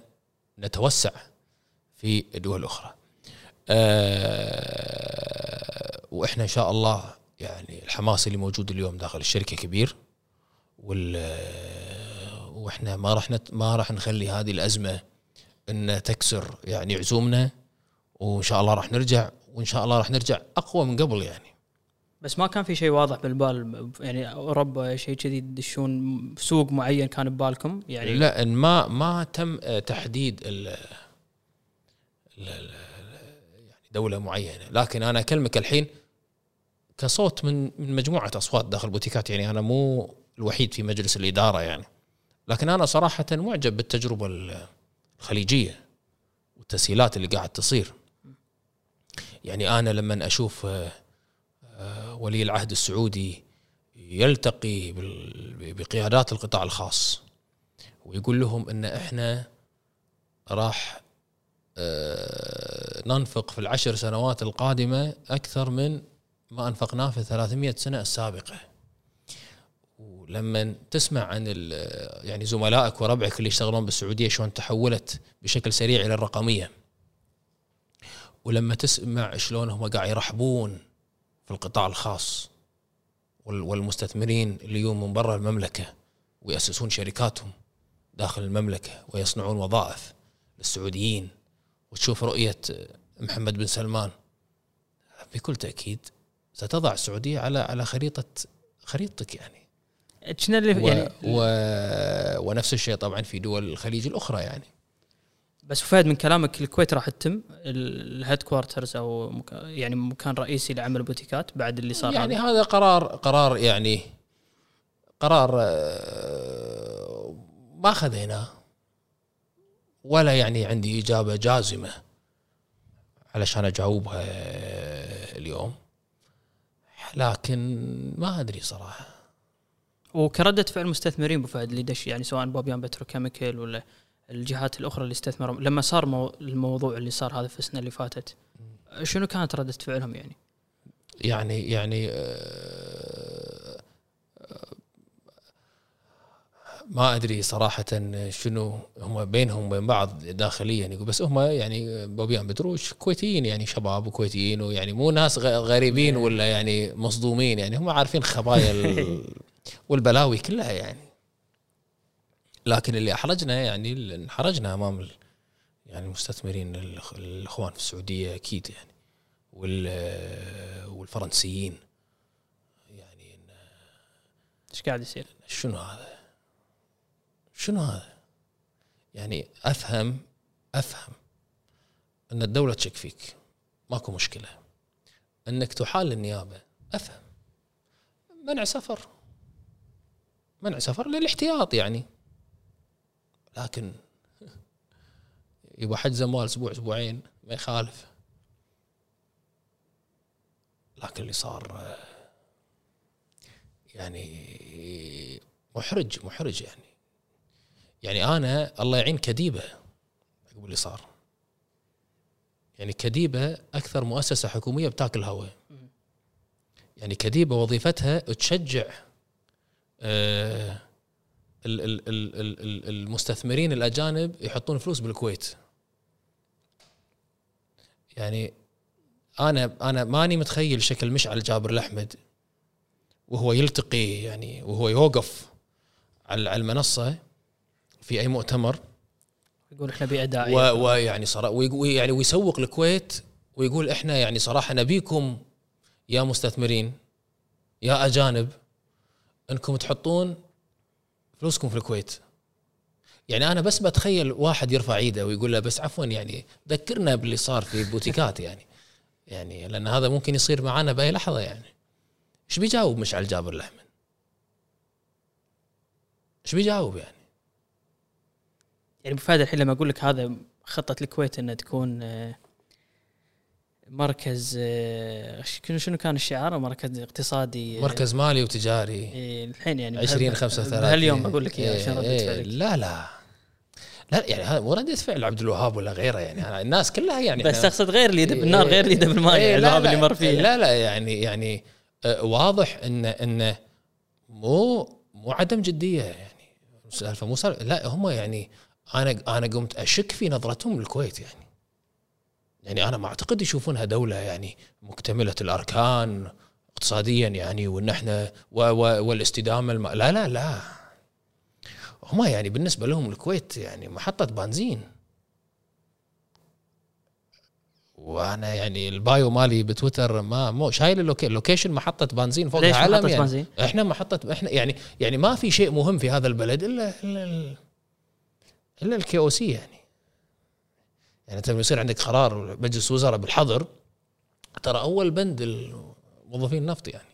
نتوسع في دول اخرى. أه واحنا ان شاء الله يعني الحماس اللي موجود اليوم داخل الشركه كبير، واحنا ما راح ما راح نخلي هذه الازمه ان تكسر يعني عزومنا، وان شاء الله راح نرجع، وان شاء الله راح نرجع اقوى من قبل يعني. بس ما كان في شيء واضح بالبال يعني، اوروبا شيء كذي تدشون سوق معين كان ببالكم يعني؟ لا، ان ما ما تم تحديد ال ال يعني دوله معينه. لكن انا اكلمك الحين كصوت من من مجموعه اصوات داخل بوتيكات، يعني انا مو الوحيد في مجلس الاداره يعني. لكن انا صراحه معجب بالتجربه خليجية والتسهيلات اللي قاعد تصير. يعني أنا لما أشوف ولي العهد السعودي يلتقي بقيادات القطاع الخاص ويقول لهم إن إحنا راح ننفق في العشر سنوات القادمة أكثر من ما أنفقناه في ثلاثمائة سنة السابقة، لما تسمع عن يعني زملائك وربعك اللي يشتغلون بالسعودية شلون تحولت بشكل سريع إلى الرقمية، ولما تسمع شلون هم قاعد يرحبون في القطاع الخاص والمستثمرين اللي يجون من برا المملكة ويأسسون شركاتهم داخل المملكة ويصنعون وظائف للسعوديين، وتشوف رؤية محمد بن سلمان، بكل تأكيد ستضع السعودية على على خريطة خريطتك يعني. و... يعني و... ونفس الشيء طبعا في دول الخليج الأخرى يعني. بس فهد، من كلامك الكويت راح تتم الهيد كوارترز أو مك... يعني مكان رئيسي لعمل بوتيكات بعد اللي صار يعني عم. هذا قرار قرار يعني قرار ما أخذناه، ولا يعني عندي إجابة جازمة علشان أجاوبها اليوم، لكن ما أدري صراحة. وكردت فعل المستثمرين بفهد اللي دش يعني، سواء بوبيان بتروكيميكال ولا الجهات الأخرى اللي استثمروا لما صار مو... الموضوع اللي صار هذا في السنة اللي فاتت، شنو كانت ردة فعلهم يعني؟ يعني يعني آه ما أدري صراحة شنو هم بينهم وبين بعض داخليا يعني. بس هم يعني بوبيان بتروش كويتيين يعني، شباب وكويتيين، ويعني مو ناس غريبين ولا يعني مصدومين يعني، هم عارفين خبايا ال... والبلاوي كلها يعني. لكن اللي أحرجنا يعني، اللي انحرجنا أمام يعني المستثمرين الإخوان في السعودية أكيد يعني، والفرنسيين يعني. إيش قاعد يصير؟ شنو هذا؟ شنو هذا؟ يعني أفهم أفهم أن الدولة تشك فيك، ماكو مشكلة أنك تحال للنيابة، أفهم. منع سفر، منع سفر للاحتياط يعني، لكن يبقى حج زمال أسبوع أسبوعين ما يخالف. لكن اللي صار يعني محرج محرج يعني. يعني أنا الله يعين كديبة عقب اللي صار، يعني كديبة أكثر مؤسسة حكومية بتاكل هوا. يعني كديبة وظيفتها تشجع آه المستثمرين الأجانب يحطون فلوس بالكويت. يعني أنا أنا ماني متخيل شكل مشعل جابر الأحمد وهو يلتقي يعني، وهو يوقف على المنصة في أي مؤتمر يقول إحنا بأداء و... ويعني صرا ويعني ويسوق الكويت ويقول إحنا يعني صراحة نبيكم يا مستثمرين يا أجانب أنكم تحطون فلوسكم في الكويت. يعني أنا بس بتخيل واحد يرفع عيده ويقول له بس عفوا يعني ذكرنا باللي صار في بوتيكات يعني يعني لأن هذا ممكن يصير معنا بأي لحظة يعني. إيش بيجاوب مشعل جابر الأحمد؟ إيش بيجاوب يعني؟ يعني بفاد الحين لما أقول لك هذا خطة الكويت أنها تكون مركز، شنو كان الشعار؟ مركز اقتصادي، مركز مالي وتجاري. إيه الحين يعني عشرين خمسة ثلاثة هاليوم بقول لك إيه عشان ردة فعلك. لا لا لا يعني هذا مو ردة فعل عبد الوهاب ولا غيره يعني، الناس كلها يعني. بس أقصد غير اللي يدب بالنار غير اللي يدب بالماء يعني، الوهاب اللي مر فيه. لا لا يعني يعني واضح إن إن مو مو عدم جدية يعني سالفة مو سالفة. لا هم يعني أنا أنا قمت أشك في نظرتهم للكويت يعني. يعني أنا ما أعتقد يشوفونها دولة يعني مكتملة الأركان اقتصاديا يعني، وإن إحنا والاستدامة الم... لا لا لا هما يعني بالنسبة لهم الكويت يعني محطة بنزين. وأنا يعني البايو مالي بتويتر ما مو شايل اللوكي... اللوكيشن محطة بنزين فوق العالم يعني. بنزين؟ إحنا محطة إحنا يعني يعني ما في شيء مهم في هذا البلد إلا إلا, إلا الكيوسي يعني. يعني أنت يصير عندك قرار مجلس وزراء بالحظر، ترى أول بند الموظفين النفط يعني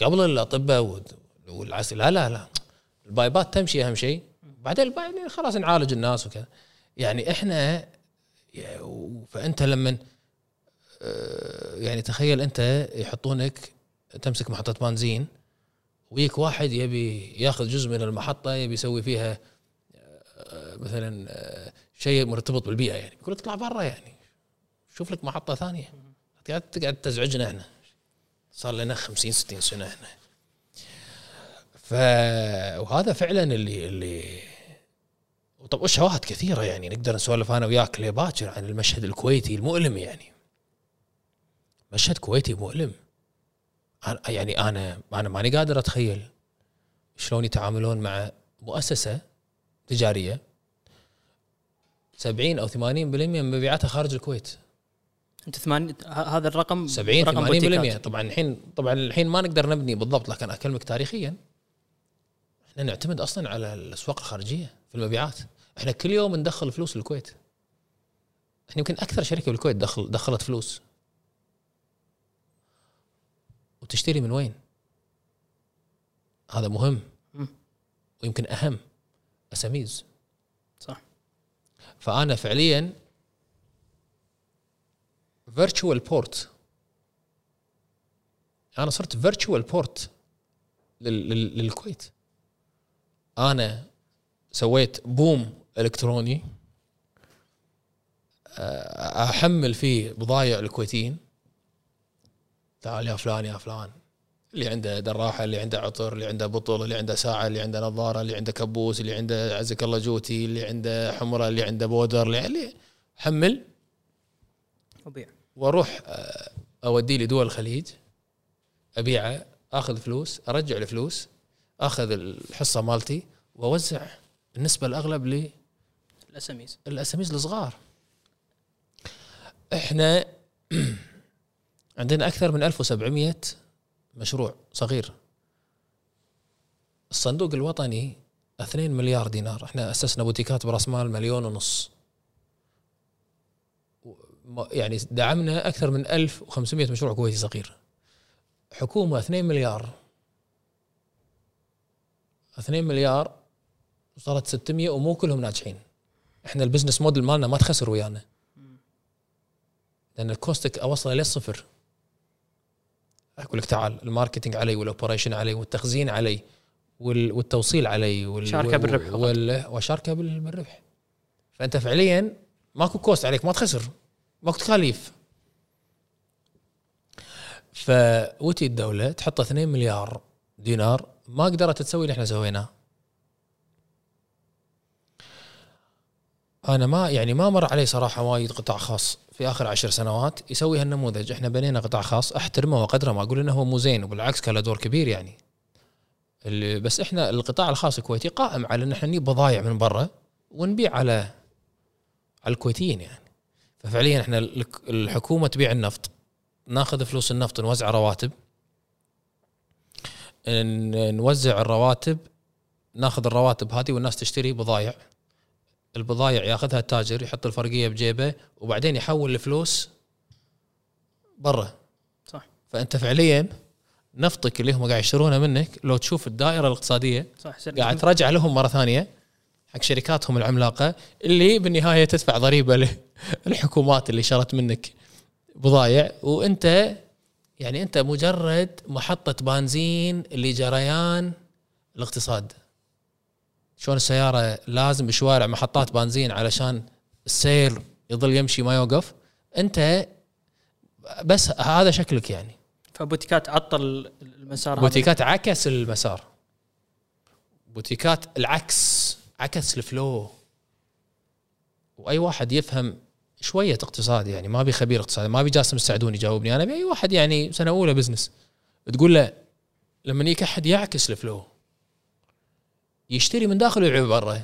قبل الأطباء والعسل. لا لا لا البايبات تمشي أهم شيء، بعدين يعني خلاص نعالج الناس وكذا يعني إحنا. فأنت لما يعني تخيل أنت يحطونك تمسك محطة بنزين ويك واحد يبي ياخذ جزء من المحطة يبي يسوي فيها مثلا شيء مرتبط بالبيئة يعني، يقول اطلع برا يعني شوف لك محطة ثانية. قاعد تقعد تزعجنا احنا، صار لنا خمسين ستين سنة احنا. ف وهذا فعلا اللي اللي وطب شواهد كثيرة يعني نقدر نسولف انا وياك لي باكر عن المشهد الكويتي المؤلم يعني. مشهد كويتي مؤلم يعني. انا انا ماني قادر اتخيل شلون يتعاملون مع مؤسسة تجارية سبعين أو ثمانين بالمئة من مبيعاتها خارج الكويت. أنت ثمانين هذا الرقم سبعين ثمانين بالمئة. طبعا الحين طبعا الحين ما نقدر نبني بالضبط، لكن أكلمك تاريخيا إحنا نعتمد أصلا على الأسواق الخارجية في المبيعات. إحنا كل يوم ندخل فلوس للكويت. إحنا يمكن أكثر شركة بالكويت دخل دخلت فلوس. وتشتري من وين؟ هذا مهم ويمكن أهم. أساميز صح. فأنا فعلياً virtual port، أنا صرت virtual port للكويت. أنا سويت بوم إلكتروني أحمل فيه بضايع الكويتيين، تعال يا فلان يا فلان، اللي عنده دراحة، اللي عنده عطر، اللي عنده بطل، اللي عنده ساعة، اللي عنده نظارة، اللي عنده كبوس، اللي عنده عزك الله جوتي، اللي عنده حمرة، اللي عنده بودر، اللي حمل وبيع واروح أودي لي دول الخليج أبيعه، أخذ فلوس، أرجع الفلوس، أخذ الحصة مالتي وأوزع بالنسبة الأغلب الاساميز الاساميز الصغار. احنا عندنا اكثر من ألف وسبعمئة مشروع صغير. الصندوق الوطني اثنين مليار دينار، احنا اسسنا بوتيكات براس مال مليون ونص، يعني دعمنا اكثر من ألف وخمسمئة مشروع كويتي صغير. حكومه اثنين مليار اثنين مليار صارت ستمئة ومو كلهم ناجحين. احنا البزنس موديل مالنا ما تخسر ويانا، لان الكوستك اوصله للصفر. اقول لك تعال الماركتينج علي والاوبريشن علي والتخزين علي والتوصيل علي والشاركه بالربح وال... وشاركه بالربح. فانت فعليا ماكو كوست عليك، ما تخسر، ماكو تكاليف. فوتي الدوله تحط اثنين مليار دينار ما قدرت تسوي اللي احنا سويناه. انا ما يعني ما مر علي صراحه وايد قطاع خاص في اخر عشر سنوات يسوي هالنموذج. احنا بنينا قطاع خاص احترمه وقدره، ما اقول انه هو مو زين، وبالعكس كان له دور كبير يعني. بس احنا القطاع الخاص الكويتي قائم على ان احنا نجيب بضايع من برا ونبيع على على الكويتيين يعني. ففعليا احنا الحكومه تبيع النفط، ناخذ فلوس النفط نوزع رواتب، نوزع الرواتب، ناخذ الرواتب هذه والناس تشتري بضايع، البضايع ياخذها التاجر يحط الفرقيه بجيبه وبعدين يحول الفلوس برا. صح. فانت فعليا نفطك اللي هم قاعد يشترونه منك لو تشوف الدائره الاقتصاديه صح قاعد ترجع لهم مره ثانيه حق شركاتهم العملاقه اللي بالنهايه تدفع ضريبه للحكومات اللي شرت منك بضايع. وانت يعني انت مجرد محطه بنزين لجريان الاقتصاد. شلون السياره لازم بشوارع محطات بنزين علشان السير يظل يمشي ما يوقف، انت بس هذا شكلك يعني. فبوتيكات عطل المسار، بوتيكات عكس المسار، بوتيكات العكس، عكس الفلو. واي واحد يفهم شويه اقتصاد يعني، ما بي خبير اقتصاد، ما بي جاسم السعدون يجاوبني انا، باي واحد يعني سنه اولى بزنس تقول له لما يجيك احد يعكس الفلو، يشتري من داخل ويبيع برا،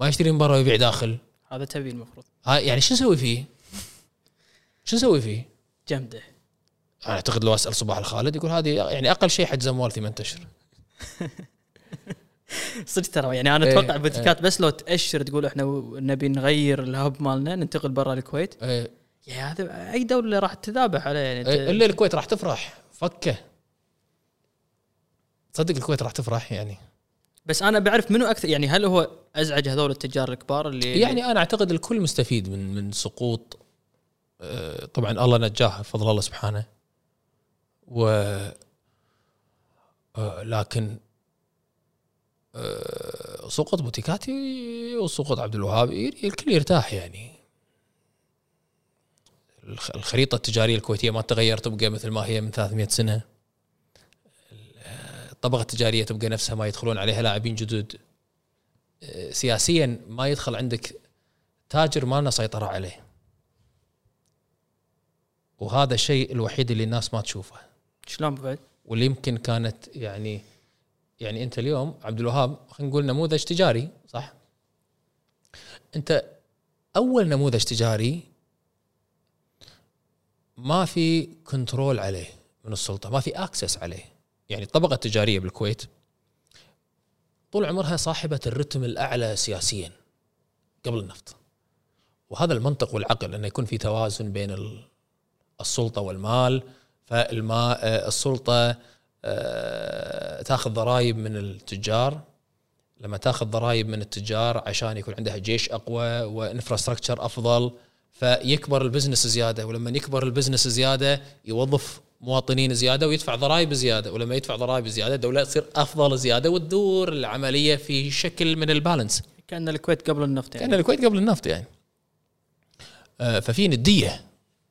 ما يشتري من برا ويبيع داخل، هذا تبي المفروض يعني شو نسوي فيه؟ شو نسوي فيه؟ جمده. أنا أعتقد لو أسأل صباح الخالد يقول هذه يعني أقل شيء حجزة موال ثمان أشهر. صدق ترى يعني أنا أتوقع بوتيكات ايه بس لو تأشر تقول إحنا نبي نغير الهب مالنا ننتقل برا الكويت. ايه يعني هذا أي دولة راح تذابح عليه يعني. ايه إلا الكويت راح تفرح فكه. تصدق الكويت راح تفرح يعني. بس أنا بعرف منو أكثر يعني، هل هو أزعج هذول التجار الكبار اللي يعني؟ أنا أعتقد الكل مستفيد من من سقوط. اه طبعا الله نجاه فضل الله سبحانه. و لكن سقوط بوتيكاتي وسقوط عبد الوهاب الكل يرتاح يعني. الخريطة التجارية الكويتية ما تتغير، تبقى مثل ما هي من ثلاثمئة سنة. الطبقة التجارية تبقى نفسها، ما يدخلون عليها لاعبين جدد. سياسيا ما يدخل عندك تاجر ما لنا سيطرة عليه، وهذا الشيء الوحيد اللي الناس ما تشوفه. شلون بعد؟ واللي يمكن كانت يعني يعني انت اليوم عبد الوهاب خلينا نقول نموذج تجاري صح؟ انت اول نموذج تجاري ما في كنترول عليه من السلطه، ما في اكسس عليه. يعني الطبقه التجاريه بالكويت طول عمرها صاحبه الرتم الاعلى سياسيا قبل النفط، وهذا المنطق والعقل انه يكون في توازن بين السلطه والمال. فالماء السلطة تاخذ ضرائب من التجار، لما تاخذ ضرائب من التجار عشان يكون عندها جيش أقوى وإنفراستراكشر أفضل، فيكبر البزنس زيادة، ولما يكبر البزنس زيادة يوظف مواطنين زيادة ويدفع ضرائب زيادة، ولما يدفع ضرائب زيادة الدولة تصير أفضل زيادة، وتدور العملية في شكل من البالانس. كأن الكويت قبل النفط يعني. كأن الكويت قبل النفط يعني. ففي ندية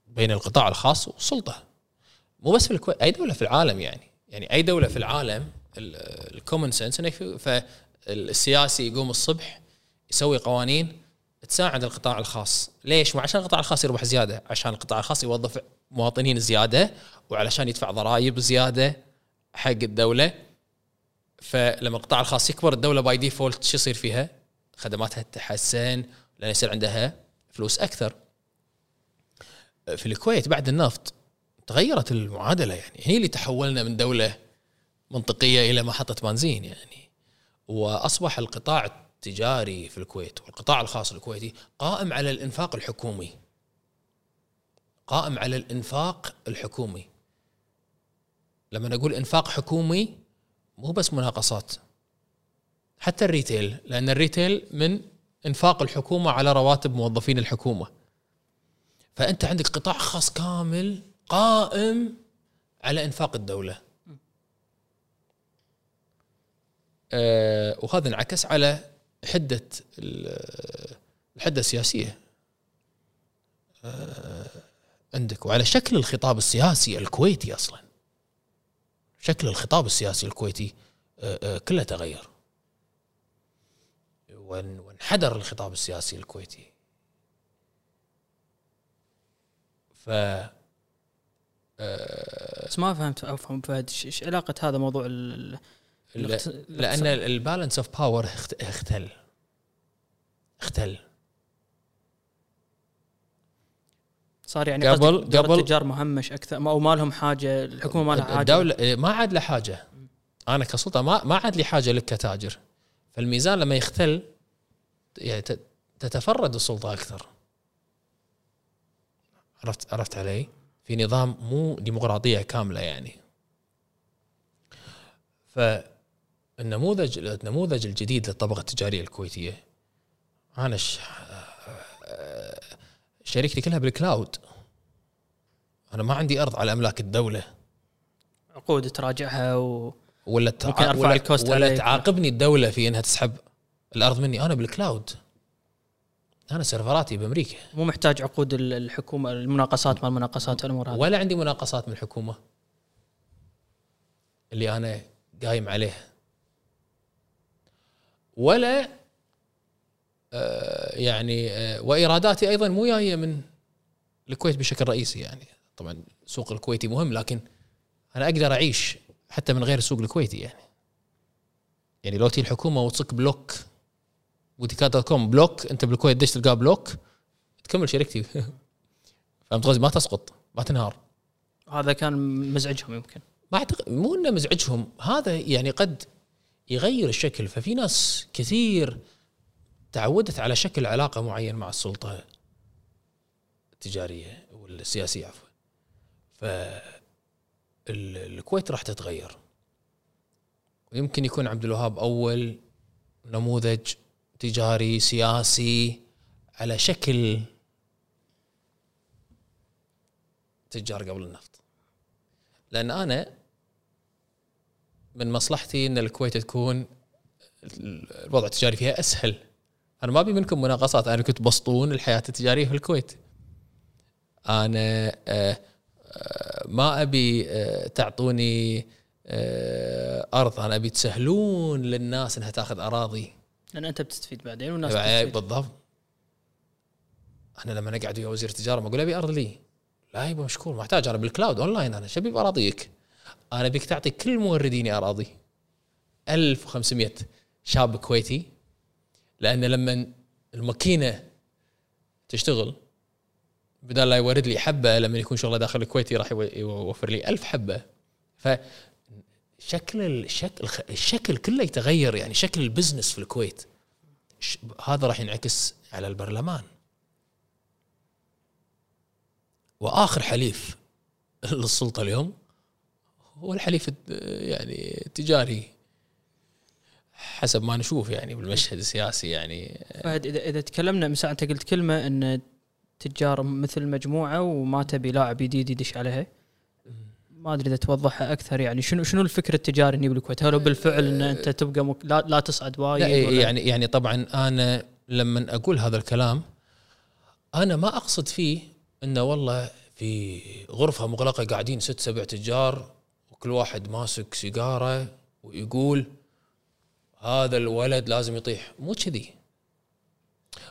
بين القطاع الخاص والسلطة، مو بس في الكويت، اي دوله في العالم يعني. يعني اي دوله في العالم الكومن سنس، فالسياسي يقوم الصبح يسوي قوانين تساعد القطاع الخاص. ليش؟ مو عشان القطاع الخاص يربح زياده، عشان القطاع الخاص يوظف مواطنين زياده، وعلشان يدفع ضرائب زياده حق الدوله. فلما القطاع الخاص يكبر الدوله باي ديفولت شو يصير فيها؟ خدماتها تتحسن لأن يصير عندها فلوس أكثر. في الكويت بعد النفط تغيرت المعادلة، يعني هي اللي تحولنا من دولة منطقية إلى محطة بنزين يعني، وأصبح القطاع التجاري في الكويت والقطاع الخاص الكويتي قائم على الإنفاق الحكومي، قائم على الإنفاق الحكومي. لما نقول إنفاق حكومي مو بس مناقصات، حتى الريتيل، لأن الريتيل من إنفاق الحكومة على رواتب موظفين الحكومة. فأنت عندك قطاع خاص كامل قائم على إنفاق الدولة، أه وهذا انعكس على حدة الحدة السياسية أه عندك، وعلى شكل الخطاب السياسي الكويتي. أصلا شكل الخطاب السياسي الكويتي أه أه كله تغير، وانحدر الخطاب السياسي الكويتي. ف بس ما فهمت افهم فهد ايش علاقه هذا موضوع ال الاخت... لان البالانس اوف باور اختل اختل صار يعني قبل قبل التجار مهمش اكثر، او ما لهم حاجه، الحكومه ما لها حاجه، الدوله ما عاد لها حاجه، انا كسلطه ما ما عاد لي حاجه لك كتاجر. فالميزان لما يختل يعني تتفرد السلطه اكثر. عرفت عرفت علي؟ في نظام مو ديمقراطية كاملة يعني. فالنموذج النموذج الجديد للطبقة التجارية الكويتية، أنا شركتي كلها بالكلاود، أنا ما عندي أرض على أملاك الدولة، عقود تراجعها و... ولا, تع... ولا... ولا تعاقبني الدولة في أنها تسحب الأرض مني. أنا بالكلاود، أنا سيرفراتي بأمريكا، مو محتاج عقود الحكومة، المناقصات مع المناقصات والأمور، ولا عندي مناقصات من الحكومة اللي أنا قايم عليها، ولا آه يعني آه وإيراداتي أيضا مو جاية من الكويت بشكل رئيسي يعني. طبعا السوق الكويتي مهم، لكن أنا أقدر أعيش حتى من غير السوق الكويتي يعني. يعني لو تي الحكومة وتصك بلوك بوتيكات دوت كوم بلوك، انت بالكويت دش تلقى بلوك، تكمل شركتي فهمت قصدي؟ ما تسقط، ما تنهار. هذا كان مزعجهم يمكن، ما اعتقد مو انه مزعجهم، هذا يعني قد يغير الشكل. ففي ناس كثير تعودت على شكل علاقه معين مع السلطه التجاريه والسياسيه عفوا، فالكويت راح تتغير. ويمكن يكون عبد الوهاب اول نموذج تجاري سياسي على شكل تجار قبل النفط، لأن أنا من مصلحتي أن الكويت تكون الوضع التجاري فيها أسهل. أنا ما أبي منكم مناقصات، أنا كنت بسطون الحياة التجارية في الكويت، أنا ما أبي تعطوني أرض، أنا أبي تسهلون للناس أنها تأخذ أراضي، لأن أنت بتستفيد بعدين والناس بتستفيد. بالضبط. أنا لما نقعد ويا وزير التجارة ما أقول أبي أرض لي، لا يبا مشكور، ما أحتاج، أنا بالكلاود أونلاين، أنا شبيب أراضيك، أنا بيك تعطي كل مورديني أراضي ألف وخمسمائة شاب كويتي، لأن لما الماكينة تشتغل بدل لا يورد لي حبة، لما يكون شغله داخل الكويتي راح يوفر لي ألف حبة. ف شكل الشكل الشكل كله يتغير يعني، شكل البزنس في الكويت. هذا راح ينعكس على البرلمان. وآخر حليف للسلطة اليوم هو الحليف يعني التجاري حسب ما نشوف يعني بالمشهد السياسي يعني. فهد إذا إذا تكلمنا مثلا، أنت قلت كلمة أن التجار مثل مجموعة وما تبي لاعب جديد يدش عليها، ما ادري اذا توضحها اكثر يعني، شنو شنو الفكر التجاري اللي بالكويت؟ هل بالفعل ان انت تبقى مك... لا, لا تصعد وايد يعني؟ يعني طبعا انا لما اقول هذا الكلام انا ما اقصد فيه انه والله في غرفه مغلقه قاعدين ست سبع تجار وكل واحد ماسك سيجاره ويقول هذا الولد لازم يطيح، مو كذي،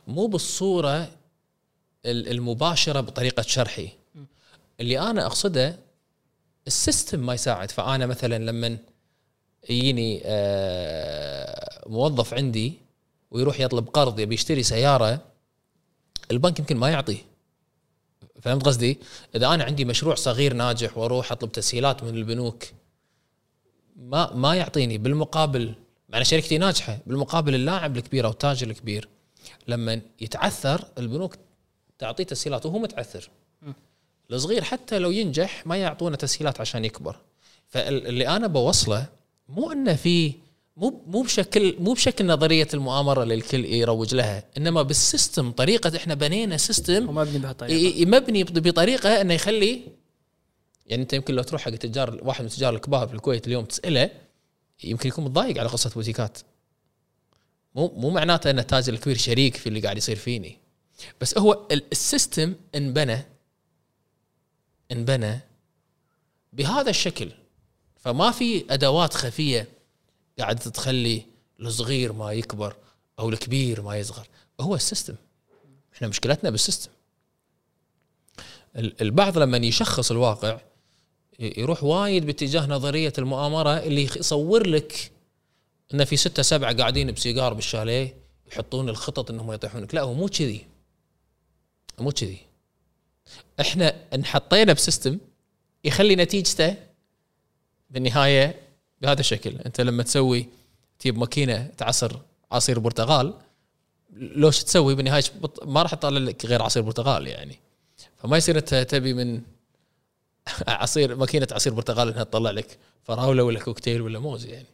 مو بالصوره المباشره بطريقه شرحي. اللي انا اقصده السيستم ما يساعد. فأنا مثلا لما يجيني موظف عندي ويروح يطلب قرض يبي يشتري سيارة، البنك يمكن ما يعطيه. فهمت قصدي؟ إذا أنا عندي مشروع صغير ناجح واروح أطلب تسهيلات من البنوك ما ما يعطيني. بالمقابل مع شركتي ناجحة، بالمقابل اللاعب الكبير أو التاجر الكبير لما يتعثر البنوك تعطيه تسهيلات وهو متعثر. الصغير حتى لو ينجح ما يعطونه تسهيلات عشان يكبر. فاللي أنا بوصله مو أنه في مو مو بشكل مو بشكل نظريه المؤامره للكل يروج لها، انما بالسيستم، طريقه احنا بنينا سيستم ومبني بهالطريقه، مبني بطريقه انه يخلي، يعني انت يمكن لو تروح حق تجار، واحد من التجار الكبار في الكويت اليوم تساله يمكن يكون متضايق على قصه بوتيكات. مو مو معناته ان التاجر الكبير شريك في اللي قاعد يصير فيني، بس هو السيستم انبنى انبنى بهذا الشكل. فما في ادوات خفيه قاعد تخلي الصغير ما يكبر أو الكبير ما يصغر، هو السيستم. إحنا مشكلتنا بالسيستم. البعض لما يشخص الواقع يروح وايد باتجاه نظرية المؤامرة اللي يصور لك إن في ستة سبعة قاعدين بسيجار بالشاليه يحطون الخطط إنهم يطيحونك. لا، هو مو كذي، مو كذي. إحنا انحطينا بسيستم يخلي نتيجته بالنهاية بهذا الشكل. انت لما تسوي تجيب ماكينه تعصر عصير برتقال، لو شو تسوي بالنهايه ما راح يطلع لك غير عصير برتقال يعني. فما يصير انت تبي من عصير ماكينه عصير برتقال انها تطلع لك فراوله ولا كوكتيل ولا موز يعني.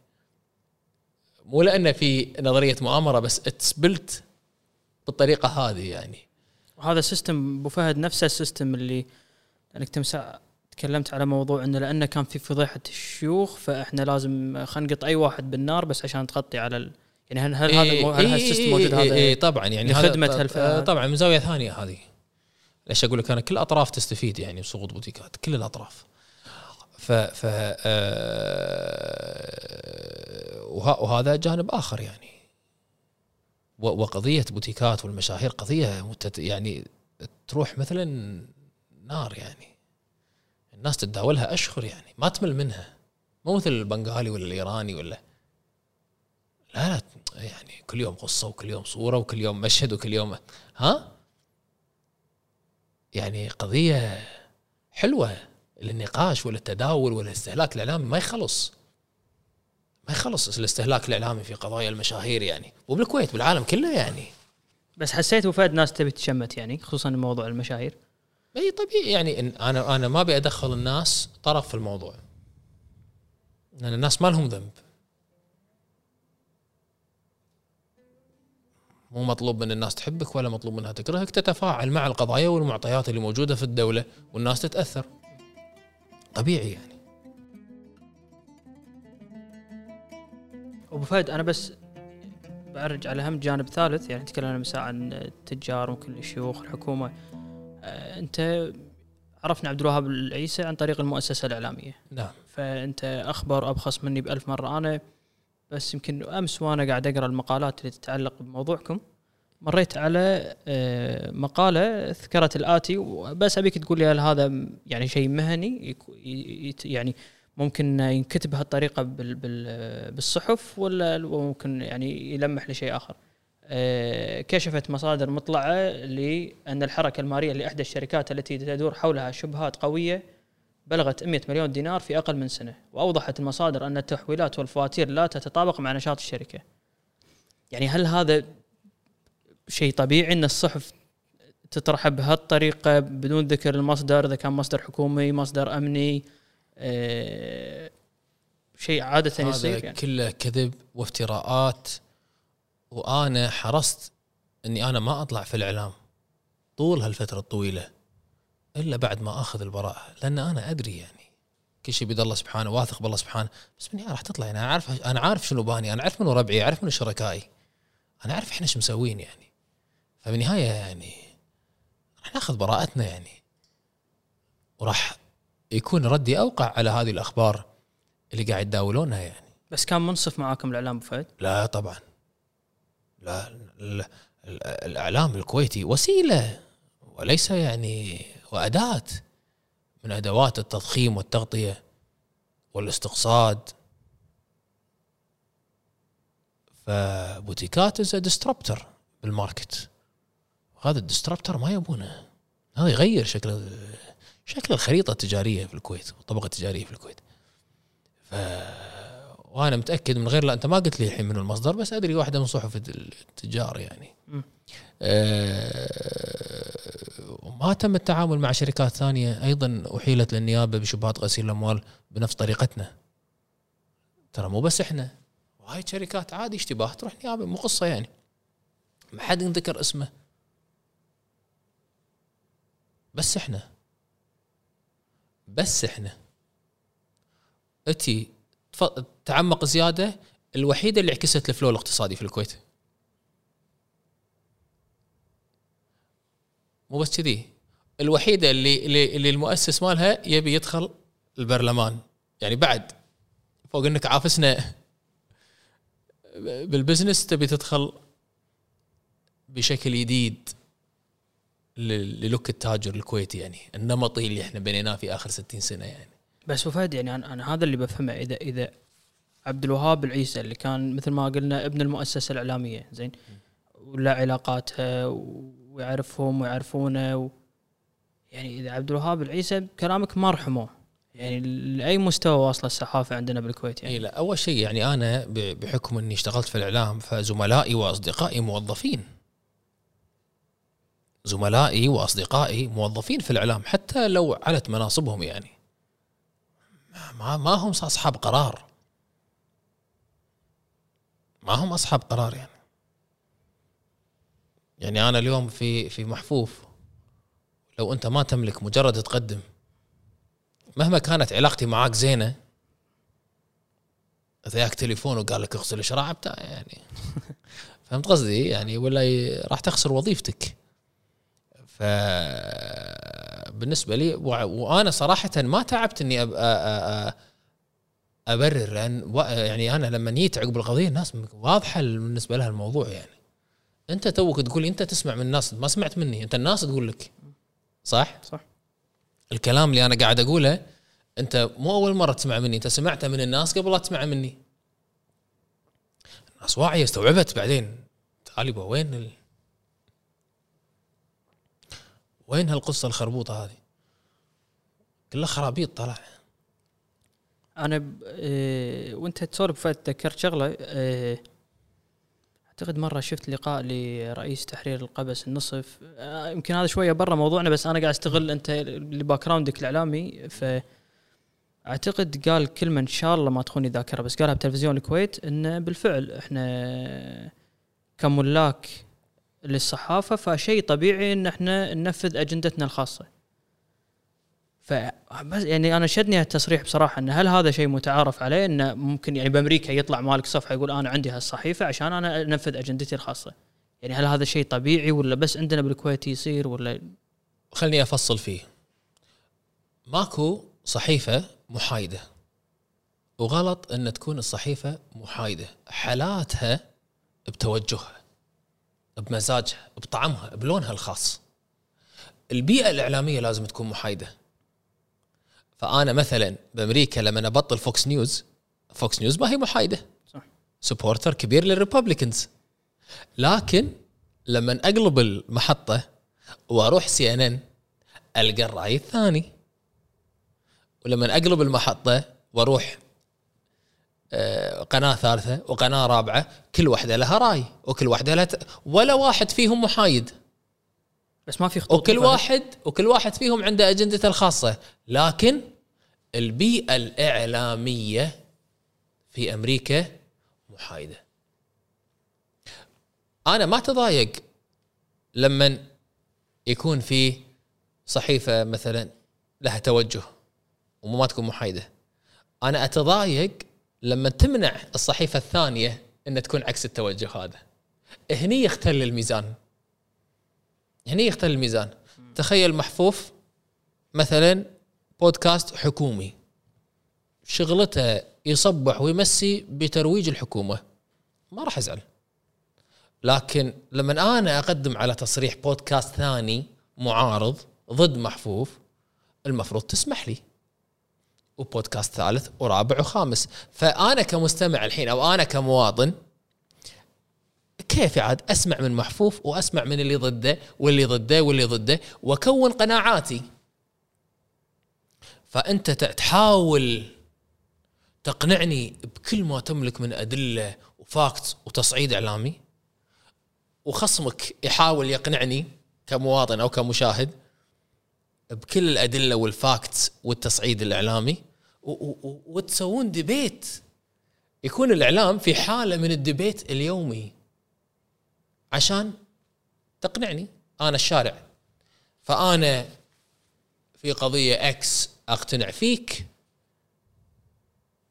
مو لان في نظريه مؤامره، بس اتسبلت بالطريقه هذه يعني. وهذا السيستم ابو فهد نفسه السيستم اللي انك تمسح. تكلمت على موضوع انه لانه كان في فضيحه الشيوخ فاحنا لازم خنقط اي واحد بالنار بس عشان تغطي على ال... يعني هل هذا إيه المو... هل هذا السيستم موجود؟ هذا اي طبعا يعني هذا طبعا من زاويه ثانيه. هذه ليش اقول لك انا كل الاطراف تستفيد يعني بسقوط بوتيكات، كل الاطراف. ف ف آه وهذا جانب اخر يعني. وقضيه بوتيكات والمشاهير قضيه يعني تروح مثلا نار يعني، الناس تتداولها أشهر يعني ما تمل منها، مو مثل البنغالي ولا الإيراني ولا لا لا يعني كل يوم قصة وكل يوم صورة وكل يوم مشهد وكل يوم ها يعني. قضية حلوة للنقاش ولا التداول ولا الاستهلاك الإعلامي ما يخلص، ما يخلص الاستهلاك الإعلامي في قضايا المشاهير يعني، وبالكويت بالعالم كله يعني. بس حسيت وفاد ناس تبي تشمت يعني خصوصا موضوع المشاهير. اي طبيعي يعني. انا انا ما ابي ادخل الناس طرف في الموضوع لان الناس ما لهم ذنب. مو مطلوب من الناس تحبك ولا مطلوب منها تكرهك، تتفاعل مع القضايا والمعطيات اللي موجوده في الدوله والناس تتاثر طبيعي يعني. ابو فهد انا بس برجع على هم جانب ثالث يعني. تكلمنا مساء عن التجار وكل الشيوخ الحكومه. أنت عرفنا عبد الوهاب العيسى عن طريق المؤسسة الإعلامية. نعم. فأنت أخبر أبخص مني بألف مرة. أنا بس يمكن أمس وأنا قاعد أقرأ المقالات اللي تتعلق بموضوعكم مريت على مقالة ذكرت الآتي، وبس أبيك تقول لي هل هذا يعني شيء مهني يعني ممكن ينكتب هالطريقة بالصحف ولا ممكن يعني يلمح لشيء آخر. كشفت مصادر مطلعة لأن الحركة المالية لإحدى الشركات التي تدور حولها شبهات قوية بلغت مئة مليون دينار في أقل من سنة، وأوضحت المصادر أن التحويلات والفواتير لا تتطابق مع نشاط الشركة. يعني هل هذا شيء طبيعي أن الصحف تطرح بهالطريقة بدون ذكر المصدر إذا كان مصدر حكومي مصدر أمني؟ أه شيء عادة يصير يعني. كله كذب وافتراءات. وأنا حرصت أني أنا ما أطلع في الإعلام طول هالفترة الطويلة إلا بعد ما أخذ البراءة، لأن أنا أدري يعني كل شيء بيد الله سبحانه، واثق بالله سبحانه. بس مني راح تطلع يعني. أنا عارف، أنا عارف شنو باني، أنا عارف منو ربعي، عارف منو شركائي، أنا عارف إحنا شو مسوين يعني. فبالنهاية يعني راح نأخذ براءتنا يعني، وراح يكون ردي أوقع على هذه الأخبار اللي قاعد يداولونها يعني. بس كان منصف معاكم الإعلام بفيد؟ لا طبعا. لا، لا، الإعلام الكويتي وسيلة وليس يعني وأداة من أدوات التضخيم والتغطية والاستقصاد. فبوتيكات از ديستربتر بالماركت، هذا الديستربتر ما يبونه، هذا يغير شكل شكل الخريطه التجاريه في الكويت والطبقه التجاريه في الكويت. ف وانا متاكد من غير لا انت ما قلت لي الحين من المصدر، بس ادري واحده من صحف التجار يعني أه ما تم التعامل مع شركات ثانيه ايضا احيلت للنيابه بشبهات غسيل الاموال بنفس طريقتنا. ترى مو بس احنا، وهاي شركات عادي اشتباه تروح نيابه، مو قصه يعني. ما حد يذكر اسمه، بس احنا بس احنا اتي تعمق زياده الوحيده اللي عكست الفلو الاقتصادي في الكويت. مو بس كذي، الوحيده اللي اللي المؤسس مالها يبي يدخل البرلمان، يعني بعد فوق انك عافسنا بالبزنس تبي تدخل بشكل جديد للوك التاجر الكويتي، يعني النمطي اللي احنا بنيناه في اخر ستين سنه يعني. بس وفهد يعني أنا, أنا هذا اللي بفهمه، إذا إذا عبد الوهاب العيسى اللي كان مثل ما قلنا ابن المؤسسة الإعلامية زين، ولا علاقاتها ويعرفهم ويعرفونه، يعني إذا عبد الوهاب العيسى بكلامك ما رحمه، يعني لأي مستوى واصلة الصحافة عندنا بالكويت يعني؟ لا، أول شيء يعني أنا بحكم أني اشتغلت في الإعلام، فزملائي وأصدقائي موظفين، زملائي وأصدقائي موظفين في الإعلام حتى لو علت مناصبهم، يعني ما ما هم أصحاب قرار، ما هم أصحاب قرار يعني. يعني أنا اليوم في في محفوف، لو أنت ما تملك مجرد تقدم، مهما كانت علاقتي معاك زينة، ذاك تليفون وقال لك اغسل الشراع بتاع يعني، فهمت قصدي يعني، ولا راح تخسر وظيفتك. ف بالنسبة لي وأنا صراحة ما تعبت أني أبرر، يعني أنا لما نيت عقب القضية الناس واضحة بالنسبة لها الموضوع. يعني أنت توك تقول أنت تسمع من الناس، ما سمعت مني، أنت الناس تقول لك صح؟ صح. الكلام اللي أنا قاعد أقوله أنت مو أول مرة تسمع مني، أنت سمعته من الناس قبل لا تسمع مني. الناس واعية استوعبت بعدين، تعالي وين ال... وين هالقصة الخربوطة هذه كلها خرابيط طلع. أنا ب... إيه... وأنت تصور بفات ذكرت شغلة، إيه... أعتقد مرة شفت لقاء لرئيس تحرير القبس النصف، آه يمكن هذا شوية برا موضوعنا، بس أنا قاعد أستغل أنت الباكراوندك الإعلامي، فأعتقد قال كلمة إن شاء الله ما تخوني ذاكرة، بس قالها بتلفزيون الكويت إن بالفعل إحنا كملاك للصحافة فشيء طبيعي ان احنا ننفذ اجندتنا الخاصة. ف يعني انا شدني هالتصريح بصراحة، ان هل هذا شيء متعارف عليه، انه ممكن يعني بامريكا يطلع مالك صفحة يقول انا عندي هالصحيفة عشان انا انفذ اجندتي الخاصة، يعني هل هذا شيء طبيعي ولا بس عندنا بالكويت يصير؟ ولا خلني افصل فيه، ماكو صحيفة محايدة، وغلط ان تكون الصحيفة محايدة، حالاتها بتوجهها، بمزاجها، بطعمها، بلونها الخاص. البيئة الإعلامية لازم تكون محايدة. فأنا مثلا بأمريكا لما أبطل فوكس نيوز، فوكس نيوز ما هي محايدة، صح، سبورتر كبير للريبوبليكنز، لكن لما أقلب المحطة وأروح سي ان ان ألقى الرأي الثاني، ولما أقلب المحطة وأروح قناة ثالثة وقناة رابعة كل واحدة لها رأي، وكل واحدة لها ت... ولا واحد فيهم محايد، بس ما في خطوط، وكل واحد وكل واحد فيهم عنده أجندته الخاصة. لكن البيئة الإعلامية في أمريكا محايدة. أنا ما تضايق لما يكون في صحيفة مثلا لها توجه وما تكون محايدة، أنا أتضايق لما تمنع الصحيفة الثانية أن تكون عكس التوجه هذا. هني يختل الميزان، هني يختل الميزان. تخيل محفوف مثلا بودكاست حكومي شغلته يصبح ويمسي بترويج الحكومة، ما راح أزعل. لكن لما أنا أقدم على تصريح بودكاست ثاني معارض ضد محفوف، المفروض تسمح لي، وبودكاست ثالث ورابع وخامس. فأنا كمستمع الحين أو أنا كمواطن كيف عاد أسمع من محفوف وأسمع من اللي ضده واللي ضده واللي ضده وأكون قناعاتي. فأنت تحاول تقنعني بكل ما تملك من أدلة وفاكت وتصعيد إعلامي، وخصمك يحاول يقنعني كمواطن أو كمشاهد بكل الأدلة والفاكت والتصعيد الإعلامي، وتسوون ديبيت. يكون الإعلام في حالة من الديبيت اليومي عشان تقنعني أنا الشارع. فأنا في قضية أكس أقتنع فيك،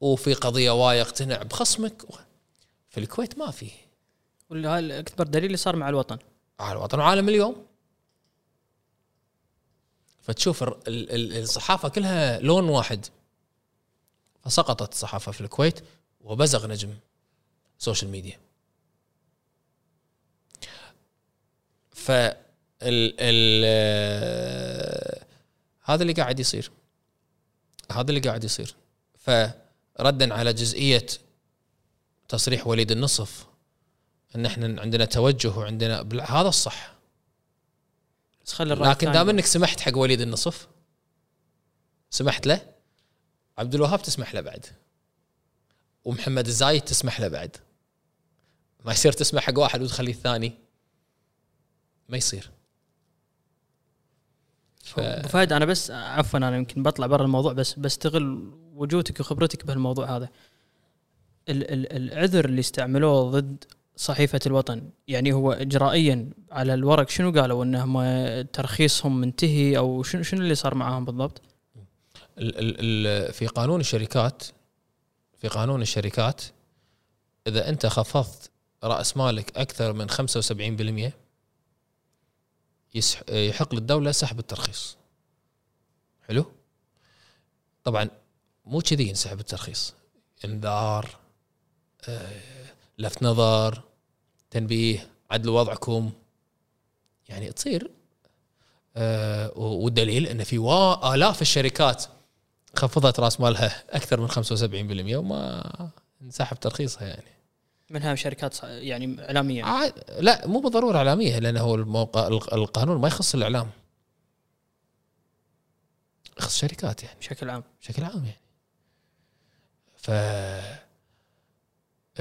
وفي قضية واي أقتنع بخصمك. في الكويت ما فيه، واللي أكبر دليل اللي صار مع الوطن على الوطن وعالم اليوم. فتشوف الصحافة كلها لون واحد. فسقطت الصحافة في الكويت وبزغ نجم سوشيال ميديا. فال هذا اللي قاعد يصير، هذا اللي قاعد يصير. فردا على جزئية تصريح وليد النصف ان احنا عندنا توجه وعندنا هذا الصح، لكن دام انك سمحت حق وليد النصف، سمحت له، عبد الوهاب تسمح له بعد، ومحمد الزايد تسمح له بعد. ما يصير تسمح حق واحد وتخلي الثاني، ما يصير. ف... ابو فهد انا بس عفوا انا يمكن بطلع برا الموضوع، بس بستغل وجودك وخبرتك بهالموضوع هذا. ال- ال- العذر اللي استعملوه ضد صحيفة الوطن، يعني هو اجرائيا على الورق شنو قالوا؟ انهم ترخيصهم منتهي او شنو شنو اللي صار معاهم بالضبط؟ ال- ال- في قانون الشركات، في قانون الشركات إذا أنت خفضت رأس مالك أكثر من خمسة وسبعين بالمئة يحق للدولة سحب الترخيص. حلو؟ طبعا مو كذي ينسحب الترخيص، انذار، لفت نظر، تنبيه، عدل وضعكم، يعني تصير. والدليل أن في آلاف الشركات خفضت راس مالها اكثر من خمسة وسبعين بالمئة وما انسحب ترخيصها، يعني منها شركات يعني اعلاميه. ع... لا مو بالضروره اعلاميه، لانه الموقع القانون ما يخص الاعلام، يخص شركات يعني بشكل عام، بشكل عام يعني. ف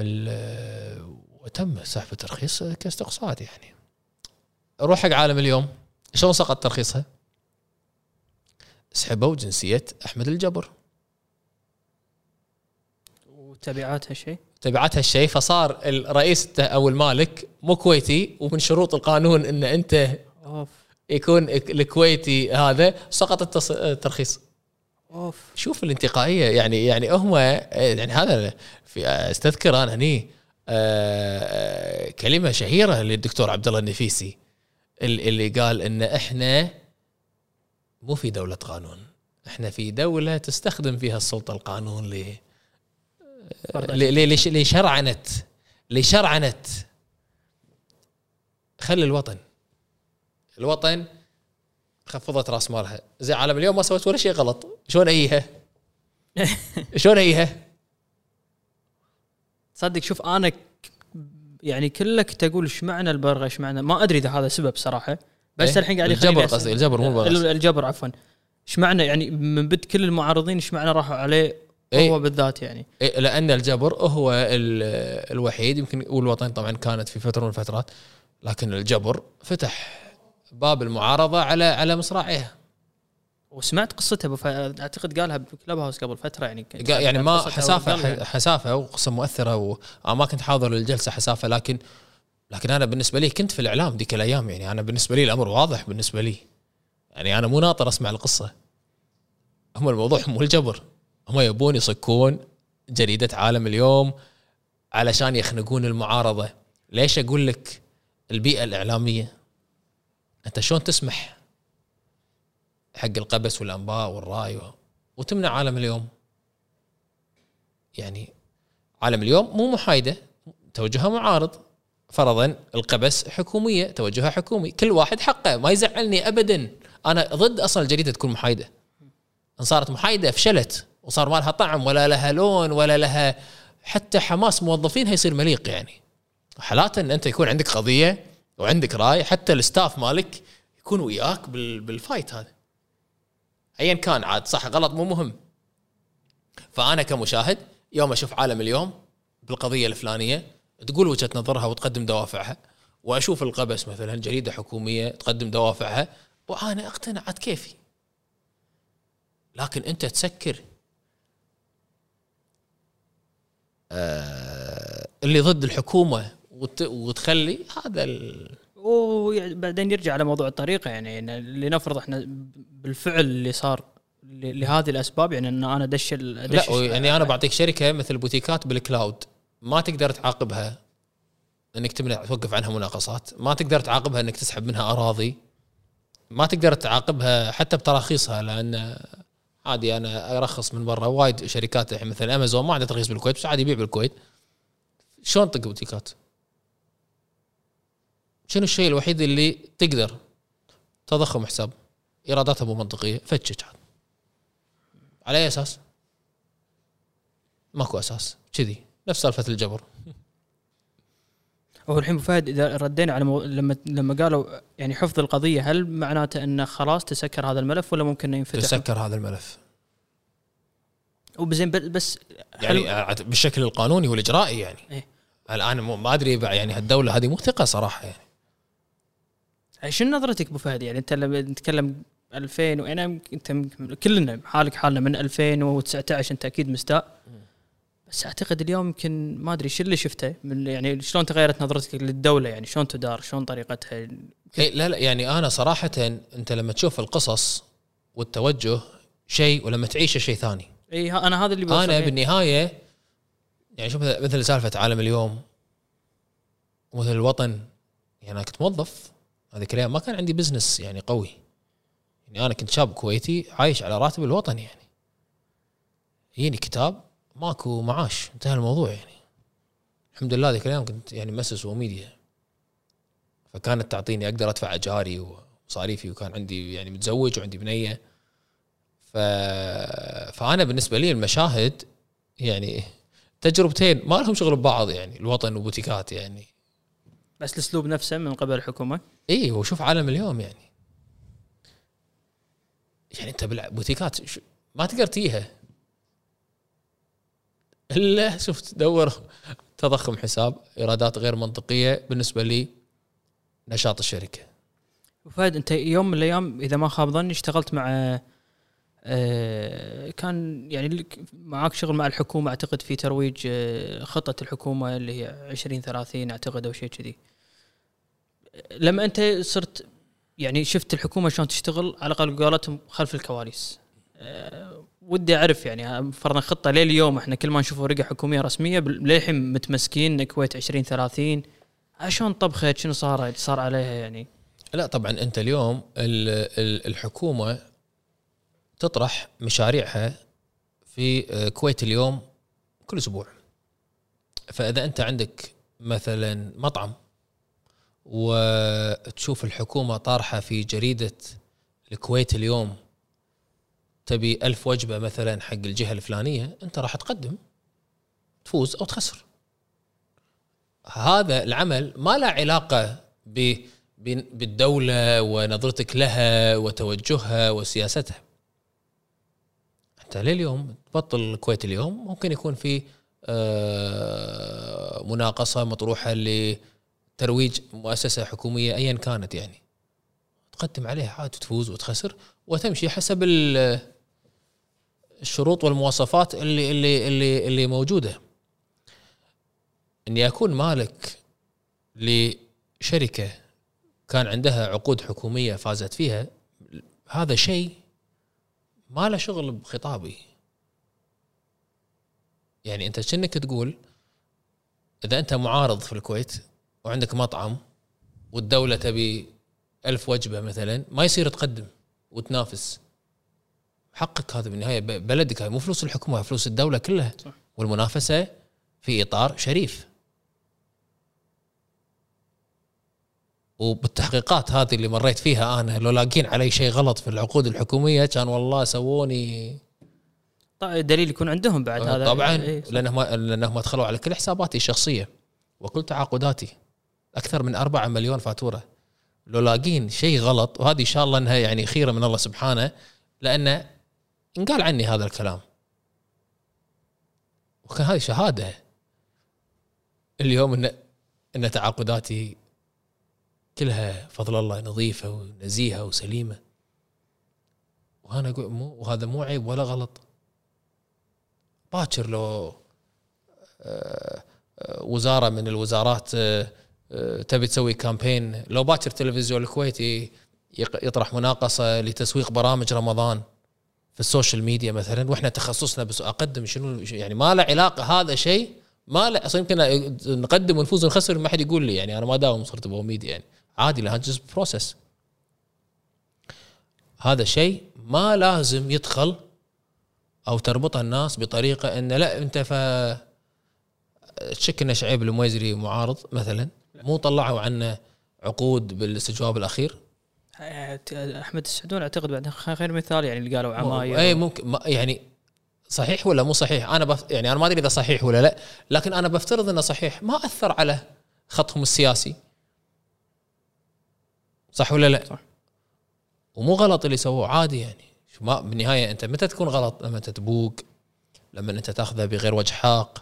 ال... وتم سحب الترخيص كاستقصاد. يعني روح حق عالم اليوم شلون سقط ترخيصها؟ سحبوا جنسية أحمد الجبر وتبعات هالشيء، تبعات هالشيء. فصار الرئيس أو المالك مو كويتي، ومن شروط القانون إن أنت أوف. يكون الكويتي هذا، سقط الترخيص. أوف. شوف الانتقائية يعني. يعني هم يعني هذا في استذكر أنا هني كلمة شهيرة للدكتور عبد الله النفيسي اللي قال إن إحنا مو في دولة قانون، احنا في دولة تستخدم فيها السلطة القانون ل ليش لشرعنت لشرعنت خلي الوطن. الوطن خفضت راس مالها زي عالم اليوم، ما سوت ولا شيء غلط، شلون ايها شلون ايها صدق. شوف انا يعني كلك تقول ايش معنى البرغة، ايش معنى، ما ادري اذا هذا سبب صراحه، بس الحين قاعد يخليني الجبر قصدي الجبر مو الجبر عفوا ايش معنى يعني من بد كل المعارضين ايش معنى راحوا عليه إيه؟ هو بالذات يعني إيه، لان الجبر هو الوحيد يمكن، والوطن طبعا كانت في فتره من الفترات، لكن الجبر فتح باب المعارضه على على مصراعيها. وسمعت قصتها اعتقد قالها بكلاب هاوس قبل فتره يعني يعني ما حسافه حسافه وقصه مؤثره، وما كنت حاضر للجلسه حسافه، لكن لكن أنا بالنسبة لي كنت في الإعلام ديك الأيام، يعني أنا بالنسبة لي الأمر واضح بالنسبة لي، يعني أنا مو ناطر أسمع القصة. هم الموضوع مو الجبر، هم يبون يصكون جريدة عالم اليوم علشان يخنقون المعارضة. ليش أقول لك البيئة الإعلامية؟ أنت شلون تسمح حق القبس والأنباء والرأي وتمنع عالم اليوم؟ يعني عالم اليوم مو محايدة، توجهها معارض. فرضا القبس حكومية، توجهها حكومي، كل واحد حقه، ما يزعلني أبدا. أنا ضد أصلا الجريدة تكون محايدة، إن صارت محايدة فشلت وصار ما لها طعم ولا لها لون ولا لها حتى حماس موظفينها يصير مليق. يعني حالات ان انت يكون عندك قضيه وعندك راي، حتى الاستاف مالك يكون وياك بالفايت هذا ايا كان، عاد صح غلط مو مهم. فانا كمشاهد يوم اشوف عالم اليوم بالقضيه الفلانيه تقول وجهه نظرها وتقدم دوافعها، واشوف القبس مثلا جريده حكوميه تقدم دوافعها وانا اقتنعت كيفي، لكن انت تسكر آه اللي ضد الحكومه وت... وتخلي هذا ال... وبعدين يرجع على موضوع الطريقه. يعني لنفرض احنا بالفعل اللي صار لهذه الاسباب، يعني ان انا دش ال... لا يعني انا بعطيك شركه مثل بوتيكات بالكلاود ما تقدر تعاقبها انك تمنع توقف عنها مناقصات، ما تقدر تعاقبها انك تسحب منها اراضي، ما تقدر تعاقبها حتى بتراخيصها، لان عادي انا ارخص من برا وايد شركات الحين مثل امازون ما عندها ترخيص بالكويت بس عادي يبيع بالكويت، شلون تطق بوتيكات؟ شنو الشيء الوحيد اللي تقدر؟ تضخم حساب، ايراداتها مو منطقيه، فتشك عاد على اي اساس؟ ماكو اساس كذي، نفس سالفه الجبر. هو الحين فهد اذا ردينا على مو... لما لما قالوا يعني حفظ القضيه، هل معناته انه خلاص تسكر هذا الملف ولا ممكن ينفتح؟ تسكر هذا الملف وبزين بس حلو... يعني بالشكل القانوني والاجرائي يعني إيه؟ الان ما ادري يعني هالدوله هذه مو ثقه صراحه. يعني ايش نظرتك ابو فهد؟ يعني انت لما نتكلم ألفين وانا انت كلنا حالك حالنا من ألفين وتسعة عشر انت اكيد مستاء، بس اعتقد اليوم يمكن ما ادري شو اللي شفته من يعني شلون تغيرت نظرتك للدوله، يعني شلون تدار شلون طريقتها. لا لا يعني انا صراحه انت لما تشوف القصص والتوجه شيء ولما تعيشه شيء ثاني. اي انا هذا اللي بوصل انا بالنهايه. يعني شوف مثل سالفه عالم اليوم ومثل الوطن، يعني انا كنت موظف هذيك الايام ما كان عندي بزنس يعني قوي، يعني انا كنت شاب كويتي عايش على راتب الوطن، يعني يجيني كتاب ماكو معاش انتهى الموضوع. يعني الحمد لله ذيك الايام كنت يعني مؤسس وميديا، فكانت تعطيني اقدر ادفع اجاري ومصاريفي، وكان عندي يعني متزوج وعندي بنيه. ف فانا بالنسبه لي المشاهد يعني تجربتين ما لهم شغل ببعض، يعني الوطن وبوتيكات يعني، بس الاسلوب نفسه من قبل الحكومه. اي وشوف عالم اليوم يعني يعني انت بالبوتيكات ما تقدر تجيها الا شفت دور تضخم حساب، ايرادات غير منطقيه بالنسبه لي نشاط الشركه. وفهد انت يوم من الايام اذا ما خاب ظني اشتغلت مع آه كان يعني معاك شغل مع الحكومه اعتقد في ترويج آه خطه الحكومه اللي هي عشرين ثلاثين اعتقد او شيء كذي. لما انت صرت يعني شفت الحكومه شلون تشتغل على الاقل قالتهم خلف الكواليس، آه ودي اعرف يعني فرنا خطه ليه اليوم احنا كل ما نشوف ورقه حكوميه رسميه للحين متمسكين الكويت عشرين ثلاثين عشان طبخت شنو صار صار عليها يعني؟ لا طبعا انت اليوم الحكومه تطرح مشاريعها في كويت اليوم كل اسبوع، فاذا انت عندك مثلا مطعم وتشوف الحكومه طارحه في جريده الكويت اليوم تبي ألف وجبة مثلا حق الجهة الفلانية، أنت راح تقدم تفوز أو تخسر. هذا العمل ما له علاقة بالدولة ونظرتك لها وتوجهها وسياستها. أنت لليوم تبطل الكويت اليوم ممكن يكون في مناقصة مطروحة لترويج مؤسسة حكومية أيا كانت، يعني تقدم عليها عاد تفوز وتخسر وتمشي حسب الشروط والمواصفات اللي اللي اللي اللي موجوده. اني اكون مالك لشركه كان عندها عقود حكوميه فازت فيها، هذا شيء ما له شغل بخطابي. يعني انت شنك تقول اذا انت معارض في الكويت وعندك مطعم والدوله تبي ألف وجبه مثلا ما يصير تقدم وتنافس، حقك هذا بالنهايه بلدك، هاي مو فلوس الحكومه فلوس الدوله كلها صح. والمنافسه في اطار شريف، وبالتحقيقات هذه اللي مريت فيها انا لو لاقين علي شيء غلط في العقود الحكوميه كان والله سووني دليل يكون عندهم بعد هذا طبعا، لانهم لانهم دخلوا على كل حساباتي الشخصيه وكل تعاقداتي أكثر من أربعة مليون فاتورة. لو لاقين شيء غلط، وهذه إن شاء الله أنها يعني خيرة من الله سبحانه، لأنه انقال عني هذا الكلام وكان هذه شهادة اليوم أن أن تعاقداتي كلها فضل الله نظيفة ونزيهة وسليمة، وأنا أقول مو وهذا مو عيب ولا غلط. باكر لو وزارة من الوزارات تبي تسوي كامبين، لو باكر تلفزيون الكويتي يطرح مناقصة لتسويق برامج رمضان في السوشيال ميديا مثلا، واحنا تخصصنا بس اقدم شنو يعني، ما له علاقه هذا شيء، ما له اصلا يمكن نقدم ونفوز ونخسر ما حد يقول لي يعني انا ما داوم صرت بوميديا يعني عادي لها جزء بروسس. هذا شيء ما لازم يدخل او تربط الناس بطريقه ان لا انت ف تشك ان شعيب المويزري معارض مثلا، مو طلعوا عنا عقود بالاستجواب الاخير. أحمد السعدون أعتقد بعد خير مثال يعني اللي قالوا عماير أي ممكن يعني صحيح ولا مو صحيح، أنا بف يعني أنا ما أدري إذا صحيح ولا لا، لكن أنا بفترض إنه صحيح، ما أثر على خطهم السياسي صح ولا لا؟ صح. ومو غلط اللي سووه عادي يعني، شو ما بالنهاية أنت متى تكون غلط؟ لما تتبوق، لما أنت تأخذه بغير وجه حق،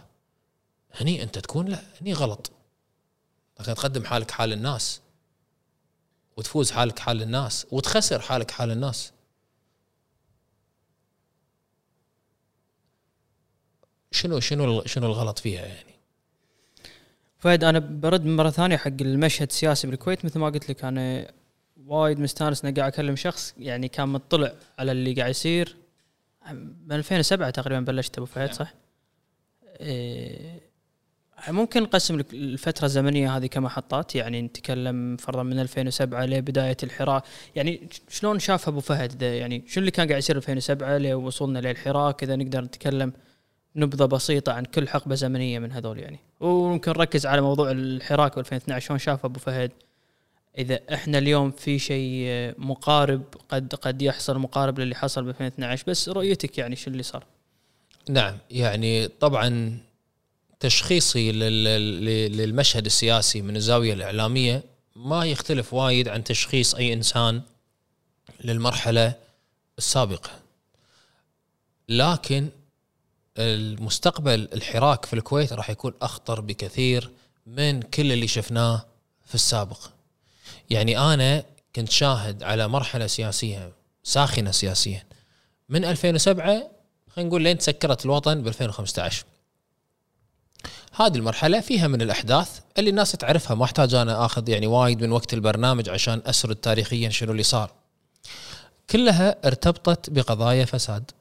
هني أنت تكون لا هني غلط، لكن تقدم حالك حال الناس وتفوز حالك حال الناس وتخسر حالك حال الناس. شنو شنو شنو الغلط فيها يعني؟ فهد انا برد مره ثانيه حق المشهد السياسي بالكويت، مثل ما قلت لك انا وايد مستانس اني قاعد اكلم شخص يعني كان مطلع على اللي قاعد يصير من ألفين وسبعة تقريبا بلشت ابو فهد صح؟ إيه ممكن نقسم الفترة الزمنية هذه كمحطات، يعني نتكلم فرضا من ألفين وسبعة لبداية الحراك، يعني شلون شافها أبو فهد، يعني شنو اللي كان قاعد يصير ألفين وسبعة لوصولنا للحراك، إذا نقدر نتكلم نبذة بسيطة عن كل حقبة زمنية من هذول يعني، وممكن نركز على موضوع الحراك وألفين واثني عشر شلون شافها أبو فهد، إذا إحنا اليوم في شيء مقارب قد قد يحصل مقارب للي حصل ب ألفين واثني عشر، بس رؤيتك يعني شو اللي صار؟ نعم يعني طبعا تشخيصي للمشهد السياسي من الزاوية الإعلامية ما يختلف وايد عن تشخيص أي إنسان للمرحلة السابقة، لكن المستقبل الحراك في الكويت راح يكون أخطر بكثير من كل اللي شفناه في السابق. يعني أنا كنت شاهد على مرحلة سياسية ساخنة سياسيا من ألفين وسبعة خلينا نقول لين تسكرت الوطن ب ألفين وخمسة عشر. هذه المرحلة فيها من الأحداث اللي الناس تعرفها، ما احتاج أنا أخذ يعني وايد من وقت البرنامج عشان أسرد تاريخيا شنو اللي صار، كلها ارتبطت بقضايا فساد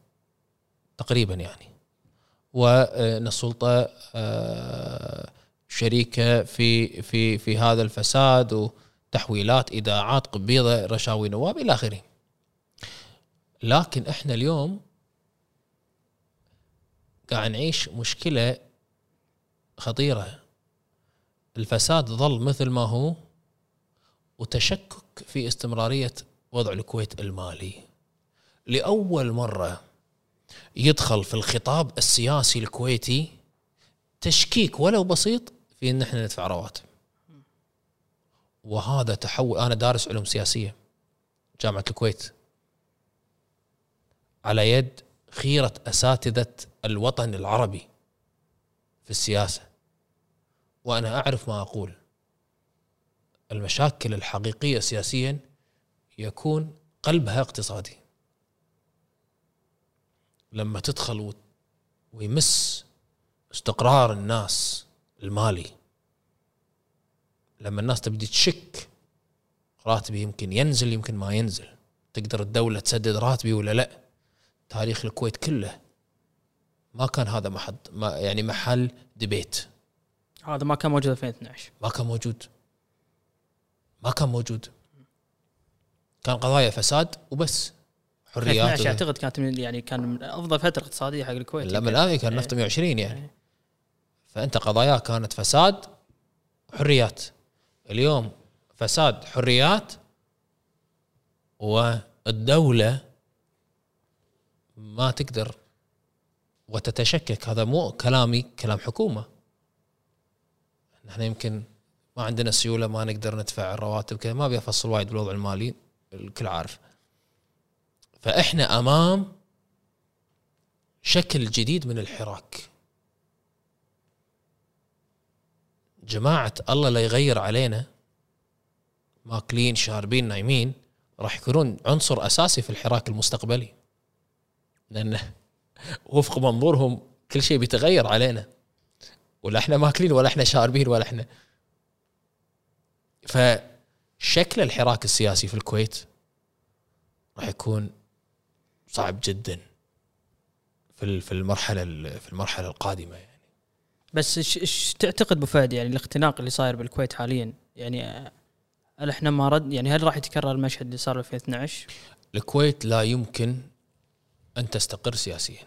تقريبا يعني، وأن السلطة شريكة في في في هذا الفساد وتحويلات إيداعات قبيضة رشاوي نواب إلى آخره. لكن احنا اليوم قاعد نعيش مشكلة خطيرة، الفساد ظل مثل ما هو وتشكك في استمرارية وضع الكويت المالي. لأول مرة يدخل في الخطاب السياسي الكويتي تشكيك ولو بسيط في ان احنا ندفع رواتب، وهذا تحول. انا دارس علوم سياسية جامعة الكويت على يد خيرة اساتذة الوطن العربي في السياسة، وأنا أعرف ما أقول. المشاكل الحقيقية سياسيا يكون قلبها اقتصادي، لما تدخل ويمس استقرار الناس المالي، لما الناس تبدي تشك راتبي يمكن ينزل يمكن ما ينزل، تقدر الدولة تسدد راتبي ولا لا. تاريخ الكويت كله ما كان هذا محل ما يعني محل ديبيت، هذا ما كان موجود ألفين واثني عشر، ما كان موجود ما كان موجود كان قضايا فساد وبس. حريات اعتقد كانت من يعني كان من افضل فتره اقتصاديه حق الكويت لما الان كان نفط مية وعشرين يعني، فانت قضايا كانت فساد وحريات، اليوم فساد حريات والدوله ما تقدر وتتشكك. هذا مو كلامي، كلام حكومة. نحن يمكن ما عندنا سيوله، ما نقدر ندفع الرواتب كذا، ما بيفصل وايد بالوضع المالي الكل عارف. فاحنا امام شكل جديد من الحراك. جماعه الله لا يغير علينا، ماكلين شاربين نايمين، راح يكونون عنصر اساسي في الحراك المستقبلي، لان وفق منظورهم كل شيء بيتغير علينا، ولا احنا ماكلين ولا احنا شاربين ولا احنا. فشكل الحراك السياسي في الكويت راح يكون صعب جدا في في المرحله في المرحله القادمه يعني. بس ايش تعتقد ابو فهد يعني الاختناق اللي صاير بالكويت حاليا، يعني هل احنا ما رد يعني هل راح يتكرر المشهد اللي صار في ألفين واثني عشر؟ الكويت لا يمكن ان تستقر سياسيا.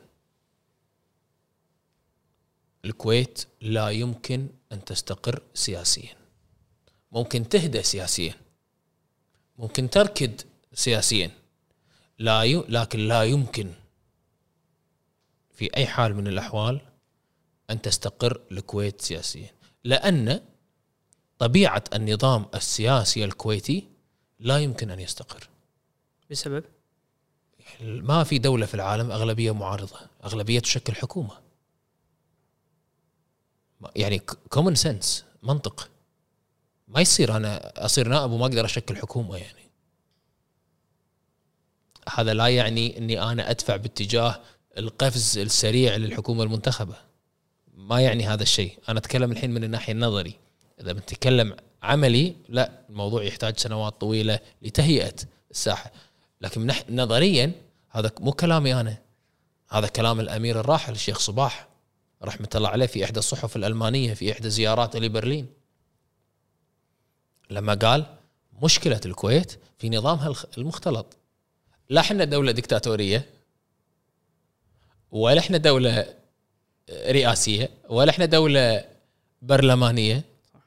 الكويت لا يمكن ان تستقر سياسيا. ممكن تهدأ سياسيا، ممكن تركد سياسيا، لا ي... لكن لا يمكن في أي حال من الأحوال أن تستقر الكويت سياسيا، لأن طبيعة النظام السياسي الكويتي لا يمكن أن يستقر. بسبب؟ ما في دولة في العالم أغلبية معارضة، أغلبية تشكل حكومة، يعني common sense منطق. ما يصير أنا أصير نائب وما أقدر أشكل حكومة يعني. هذا لا يعني أني أنا أدفع باتجاه القفز السريع للحكومة المنتخبة، ما يعني هذا الشيء. أنا أتكلم الحين من الناحية النظري، إذا بنتكلم عملي لا، الموضوع يحتاج سنوات طويلة لتهيئة الساحة. لكن نظريا هذا مو كلامي أنا، هذا كلام الأمير الراحل الشيخ صباح رحمة الله عليه في إحدى الصحف الألمانية في إحدى زياراته لبرلين، لما قال مشكلة الكويت في نظامها المختلط. لا احنا دولة دكتاتورية، ولا احنا دولة رئاسية، ولا احنا دولة برلمانية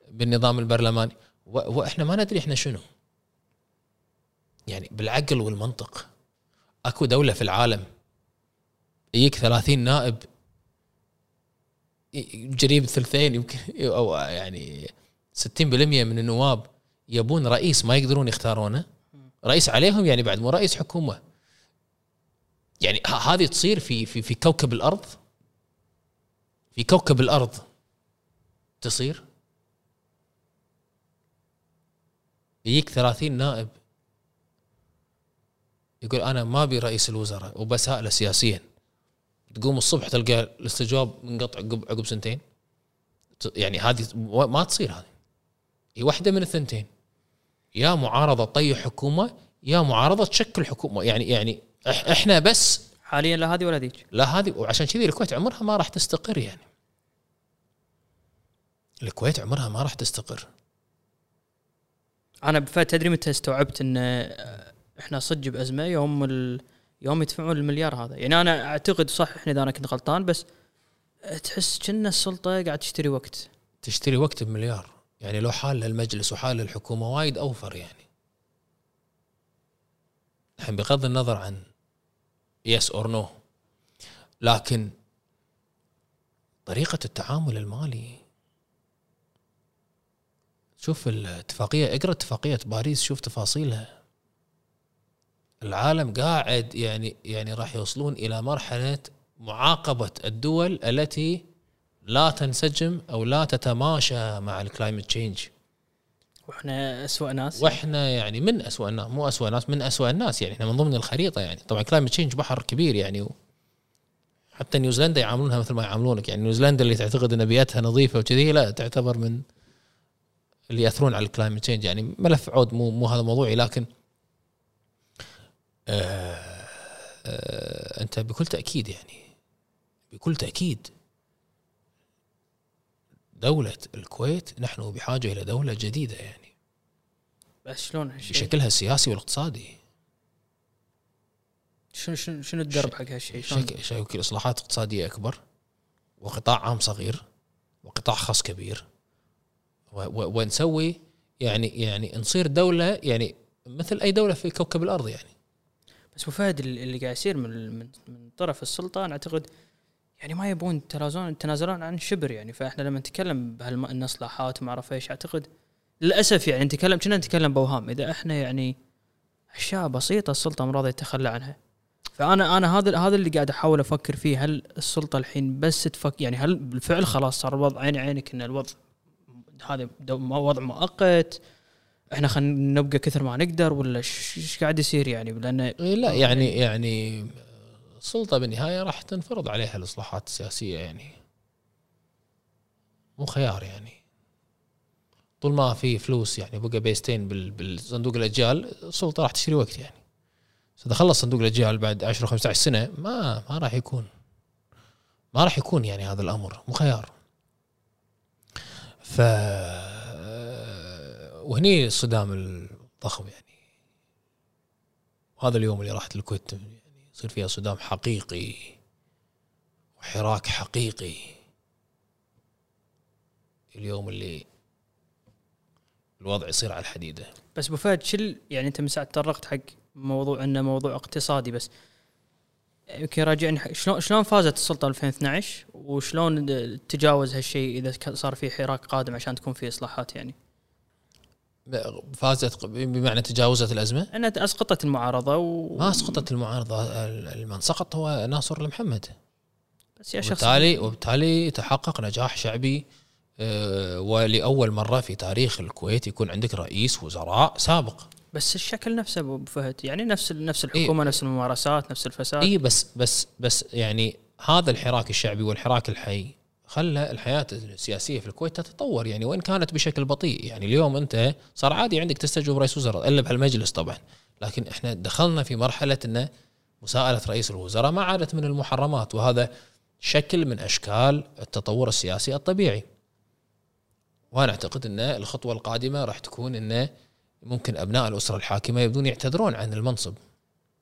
بالنظام البرلماني، واحنا ما ندري احنا شنو يعني. بالعقل والمنطق اكو دولة في العالم يجيك ثلاثين نائب قريب ثلثين يمكن او يعني ستين بالمئة من النواب يبون رئيس ما يقدرون يختارونه، رئيس عليهم يعني بعد مو رئيس حكومة يعني. هذه تصير في في في كوكب الأرض، في كوكب الأرض تصير. يجيك ثلاثين نائب يقول أنا ما بي رئيس الوزراء وبسائله سياسيا، تقوم الصبح تلقى الاستجواب منقطع عقب سنتين يعني. هذه ما تصير، هذه هي واحدة من الثنتين، يا معارضة طي حكومة، يا معارضة تشكل حكومة يعني. يعني احنا بس حاليا لا هذه ولا ذيك، لا هذه. وعشان كذي الكويت عمرها ما راح تستقر يعني، الكويت عمرها ما راح تستقر. انا بفا تدري متى استوعبت ان احنا صدق بأزمة؟ يوم ال... يوم يدفعون المليار هذا يعني. انا اعتقد صح احنا اذا انا كنت غلطان، بس تحس كنا السلطة قاعد تشتري وقت، تشتري وقت بمليار يعني. لو حال للمجلس وحال الحكومة وايد أوفر يعني. نحن بغض النظر عن yes or no، لكن طريقة التعامل المالي. شوف الاتفاقية، اقرأ اتفاقية باريس، شوف تفاصيلها. العالم قاعد يعني يعني راح يوصلون إلى مرحلة معاقبة الدول التي لا تنسجم أو لا تتماشى مع الكلايمت تشينج. وإحنا أسوأ ناس، وإحنا يعني من أسوأ الناس، مو أسوأ ناس، من أسوأ الناس يعني. إحنا من ضمن الخريطة يعني. طبعا كلايمت تشينج بحر كبير يعني، حتى نيوزيلندا يعاملونها مثل ما يعاملونك يعني. نيوزيلندا اللي تعتقد أن بيئتها نظيفة وكذي لا تعتبر من اللي يأثرون على الكلايمت تشينج يعني. ملف عود، مو مو هذا موضوعي. لكن آه آه أنت بكل تأكيد يعني، بكل تأكيد دولة الكويت نحن بحاجة إلى دولة جديدة يعني. بس شلون هالشيء؟ بشكلها السياسي والاقتصادي. شنو شنو شنو الدرب حق هالشيء؟ شكل إصلاحات اقتصادية أكبر، وقطاع عام صغير، وقطاع خاص كبير، ونسوي يعني يعني نصير دولة يعني مثل أي دولة في كوكب الأرض يعني. بس وفهد اللي قاعد يصير من من طرف السلطة، أعتقد يعني ما يبون يتنازلون يتنازلون عن شبر يعني. فاحنا لما نتكلم بهالمصلحات ما اعرف ايش اعتقد للاسف يعني نتكلم كنا نتكلم باوهام. اذا احنا يعني اشياء بسيطه السلطه مو راضيه يتخلى عنها. فانا انا هذا هذا اللي قاعد احاول افكر فيه. هل السلطه الحين بس تفكر يعني هل بالفعل خلاص صار وضع عين عينك ان الوضع هذا وضع مؤقت احنا خلينا نبقى كثر ما نقدر ولا ايش قاعد يصير يعني؟ لان لا يعني يعني السلطه بالنهايه راح تنفرض عليها الاصلاحات السياسيه يعني مو خيار يعني. طول ما في فلوس يعني بقى بيستين بالصندوق الاجيال السلطه راح تشتري وقت يعني. اذا خلص صندوق الاجيال بعد عشرة خمسة عشر سنه ما ما راح يكون ما راح يكون يعني هذا الامر مو خيار. ف وهني الصدام الضخم يعني. وهذا اليوم اللي راحت الكويت يعني يصير فيها صدام حقيقي وحراك حقيقي. اليوم اللي الوضع يصير على الحديده. بس ابو فهد شل يعني انت من ساعه تطرقت حق موضوع انه موضوع اقتصادي بس يمكن راجعني شلون شلون فازت السلطه ألفين واثنعش وشلون تجاوز هالشيء اذا صار في حراك قادم عشان تكون في اصلاحات يعني؟ فازت بمعنى تجاوزت الازمه انها اسقطت المعارضه و... ما اسقطت المعارضه. من سقط هو ناصر المحمد بس يا شخص. وبالتالي وبالتالي تحقق نجاح شعبي ولاول مره في تاريخ الكويت يكون عندك رئيس وزراء سابق. بس الشكل نفسه ابو فهد يعني نفس نفس الحكومه إيه؟ نفس الممارسات نفس الفساد اي بس بس بس يعني هذا الحراك الشعبي والحراك الحي خلى الحياه السياسيه في الكويت تتطور يعني وان كانت بشكل بطيء يعني. اليوم انت صار عادي عندك تستجوب رئيس وزراء الا بهالمجلس طبعا، لكن احنا دخلنا في مرحله ان مساءله رئيس الوزراء ما عادت من المحرمات وهذا شكل من اشكال التطور السياسي الطبيعي. وانا اعتقد ان الخطوه القادمه راح تكون ان ممكن ابناء الاسره الحاكمه يبدون يعتذرون عن المنصب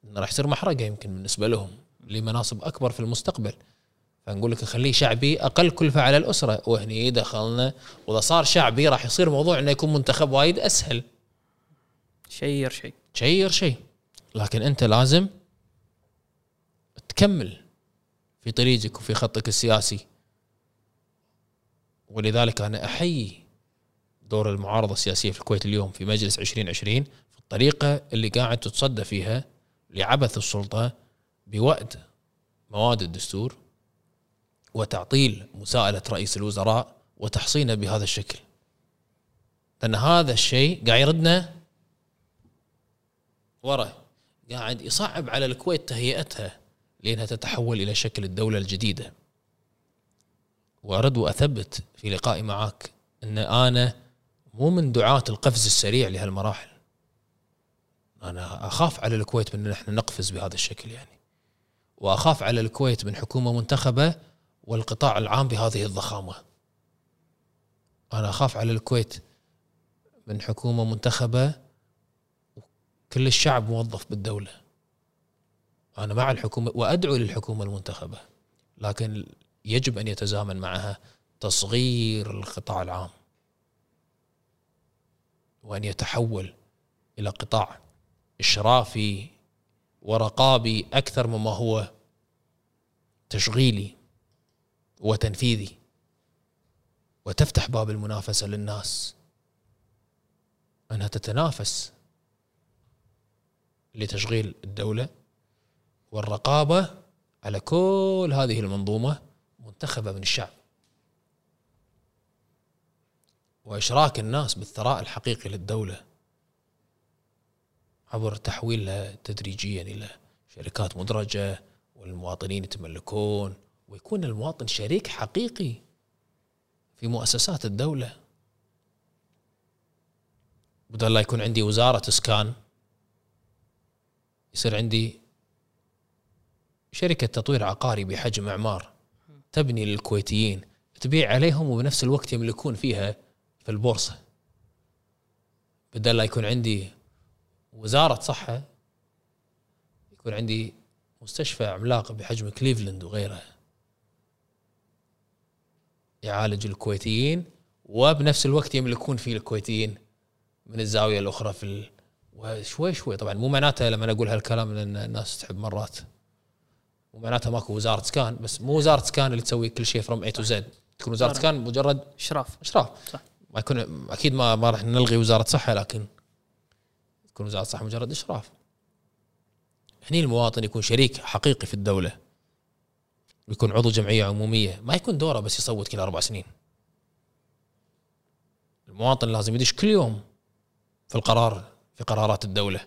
انه راح يصير محرقه يمكن بالنسبه لهم لمناصب اكبر في المستقبل. فنقول لك خليه شعبي اقل كلفه على الاسره وهني دخلنا. واذا صار شعبي راح يصير موضوع انه يكون منتخب وايد اسهل. شير شيء شير شيء لكن انت لازم تكمل في طريقك وفي خطك السياسي. ولذلك انا احيي دور المعارضه السياسيه في الكويت اليوم في مجلس عشرين عشرين في الطريقه اللي قاعد تتصدى فيها لعبث السلطه بوقت مواد الدستور وتعطيل مساءله رئيس الوزراء وتحصينه بهذا الشكل. لان هذا الشيء قاعد يردنا ورا، قاعد يصعب على الكويت تهيئتها لانها تتحول الى شكل الدوله الجديده. وارد واثبت في لقائي معك ان انا مو من دعاة القفز السريع لهالمراحل. انا اخاف على الكويت من ان احنا نقفز بهذا الشكل يعني، واخاف على الكويت من حكومه منتخبه والقطاع العام بهذه الضخامه. انا اخاف على الكويت من حكومه منتخبه وكل الشعب موظف بالدوله. انا مع الحكومه وادعو للحكومه المنتخبه، لكن يجب ان يتزامن معها تصغير القطاع العام وأن يتحول إلى قطاع إشرافي ورقابي أكثر مما هو تشغيلي وتنفيذي، وتفتح باب المنافسة للناس أنها تتنافس لتشغيل الدولة والرقابة على كل هذه المنظومة منتخبة من الشعب. وإشراك الناس بالثراء الحقيقي للدولة عبر تحويلها تدريجيا إلى شركات مدرجة والمواطنين يتملكون ويكون المواطن شريك حقيقي في مؤسسات الدولة، بدل لا يكون عندي وزارة إسكان يصير عندي شركة تطوير عقاري بحجم إعمار تبني للكويتيين تبيع عليهم وبنفس الوقت يملكون فيها في البورصة. بدل لا يكون عندي وزارة صحة يكون عندي مستشفى عملاق بحجم كليفلند وغيرها يعالج الكويتيين وبنفس الوقت يملكون فيه الكويتيين من الزاوية الأخرى في وشوي شوي. طبعا مو معناتها لما أقول هالكلام لأن الناس تحب مرات ومعناتها ماكو وزاره سكان، بس مو وزاره سكان اللي تسوي كل شيء فروم اي تو زد، تكون وزاره سكان مجرد اشراف اشراف صح. ما يكون اكيد ما ما راح نلغي وزاره صحه، لكن تكون وزاره صحه مجرد اشراف. هني المواطن يكون شريك حقيقي في الدوله ويكون عضو جمعيه عموميه، ما يكون دوره بس يصوت كل اربع سنين. المواطن لازم يدش كل يوم في القرار في قرارات الدوله،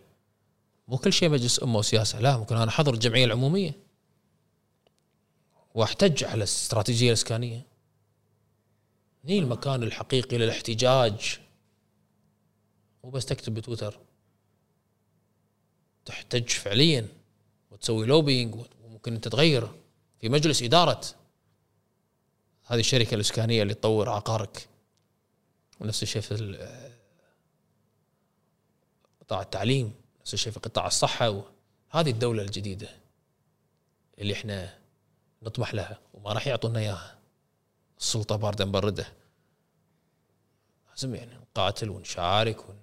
مو كل شيء مجلس امه وسياسه، لا ممكن انا احضر الجمعيه العموميه واحتج على الاستراتيجيه الاسكانيه. هني المكان الحقيقي للاحتجاج، مو بس تكتب بتويتر، تحتج فعليا وتسوي لوبينج، وممكن انت تغير في مجلس اداره هذه الشركه الاسكانيه اللي تطور عقارك. ونفس الشيء في قطاع التعليم، نفس الشيء في قطاع الصحه. وهذه الدوله الجديده اللي احنا نطمح لها وما راح يعطونا اياها، السلطه بارده مبرده. لازم يعني نقاتل ونشارك ون...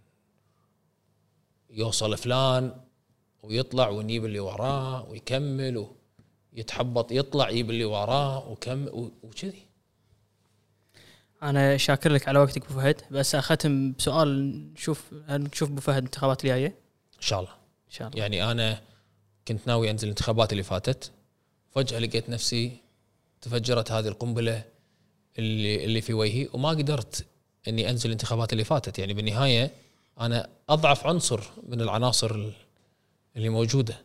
يوصل فلان ويطلع ونجيب اللي وراه ويكمل ويتحبط، يطلع يجيب اللي وراه وكم وكذي. انا شاكر لك على وقتك ابو فهد، بس اختم بسؤال. نشوف نشوف ابو فهد الانتخابات الجايه ان شاء الله ان شاء الله. يعني انا كنت ناوي انزل الانتخابات اللي فاتت، فجاه لقيت نفسي تفجرت هذه القنبله اللي اللي في وجهي، وما قدرت اني انزل الانتخابات اللي فاتت. يعني بالنهايه انا اضعف عنصر من العناصر اللي موجوده،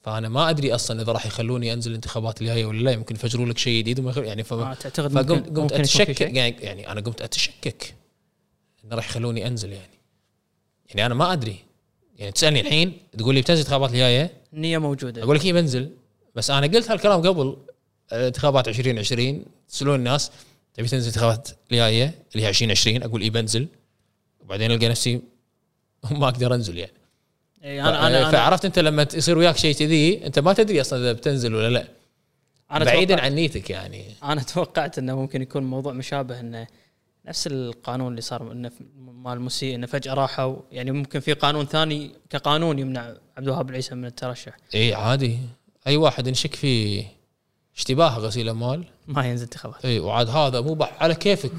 فانا ما ادري اصلا اذا راح يخلوني انزل الانتخابات اللي جايه ولا لا، يمكن يفجروا لك شيء جديد وما يعني. فما تعتقد ممكن قمت ممكن اتشكك يعني, يعني انا قمت اتشكك انه راح يخلوني انزل. يعني يعني انا ما ادري، يعني تسالني الحين تقول لي بتنزل الانتخابات اللي جايه، النيه موجوده، اقول لك اي بنزل. بس انا قلت هالكلام قبل انتخابات عشرين عشرين، تسالون الناس تبي تنزل الانتخابات اللي جايه اللي هي عشرين عشرين، اقول اي بنزل، وبعدين القى نفسي ما اقدر انزل. يعني انا انا فعرفت انت لما يصير وياك شيء كذي انت ما تدري اصلا اذا بتنزل ولا لا، بعيدا عن نيتك. يعني انا توقعت انه ممكن يكون موضوع مشابه، انه نفس القانون اللي صار انه مال المسيء، انه فجاه راحوا يعني ممكن في قانون ثاني كقانون يمنع عبد الوهاب العيسى من الترشح. اي عادي، اي واحد نشك فيه اشتباه غسيل اموال ما ينزل انتخابات. اي وعاد هذا مو بح على كيفك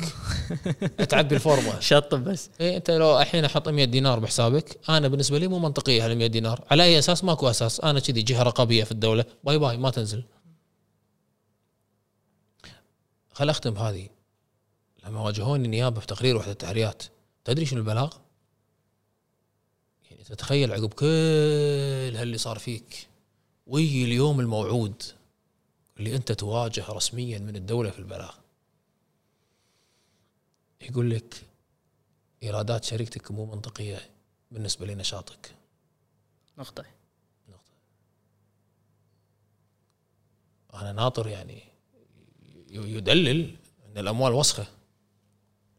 تعبي الفورمه شطب بس. اي انت لو الحين احط مية دينار بحسابك، انا بالنسبه لي مو منطقيه هال مية دينار، على اي اساس؟ ماكو اساس. انا كذي جهه رقابيه في الدوله، باي باي ما تنزل. خل اختم هذه. لما واجهوني النيابه في تقرير وحده التحريات، تدري شنو البلاغ؟ يعني تتخيل عقب كل هاللي صار فيك وي اليوم الموعود اللي أنت تواجه رسميا من الدولة في البلاغ، يقول لك إيرادات شركتك مو منطقية بالنسبة لنشاطك. نقطة نقطة. أنا ناطر يعني يدلل أن الأموال وسخة،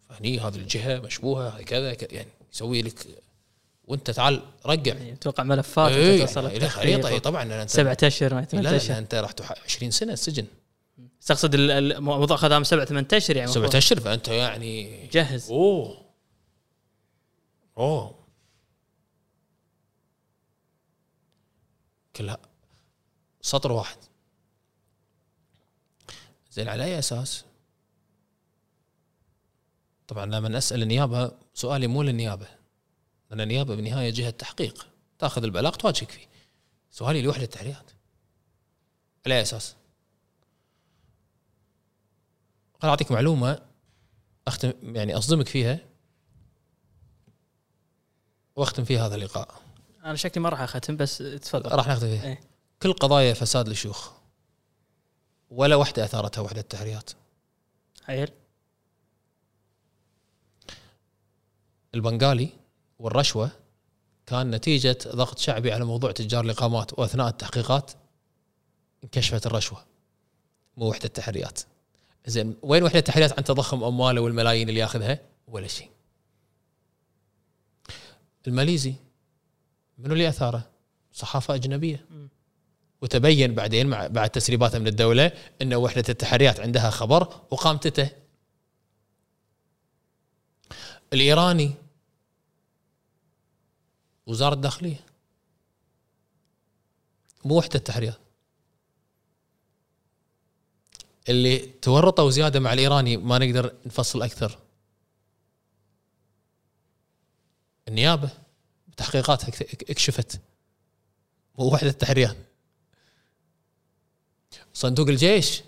فهني هذه الجهة مشبوهة كذا يعني يسوي لك، وانت تعال رجع يعني توقع ملفات وتوصل الى خريطه. طبعا انت سبعة اشهر ما لا، انت رحت عشرين سنه سجن. تقصد الموضوع خدام سبعة ثمان اشهر، يعني سبعة اشهر، فانت يعني جهز. اوه اوه كلها سطر واحد. زين على اي اساس؟ طبعا لما اسال النيابه سؤالي مو للنيابه، أن النيابة بالنهاية جهة تحقيق، تأخذ البلاغ تواجهك فيه. سؤالي لوحدة التحريات على أساس؟ قال أعطيك معلومة أختم يعني أصدمك فيها وأختم فيها هذا اللقاء. أنا شكلي ما راح أختم، بس تفضل. راح نختم فيها إيه؟ كل قضايا فساد للشيوخ ولا واحدة أثارتها وحدة التحريات. هايل البنغالي والرشوة كان نتيجة ضغط شعبي على موضوع تجار الإقامات، وأثناء التحقيقات انكشفت الرشوة، مو وحدة التحريات. زين وين وحدة التحريات عن تضخم أمواله والملايين اللي ياخذها؟ ولا شيء. الماليزي منو اللي أثاره؟ صحافة أجنبية، وتبين بعدين مع بعد تسريباتها من الدولة إن وحدة التحريات عندها خبر وقامتته. الإيراني وزارة الداخلية، مو وحدة التحريات. اللي تورطوا زيادة مع الإيراني ما نقدر نفصل أكثر. النيابة تحقيقاتها اكشفت ووحدة التحرية. صندوق الجيش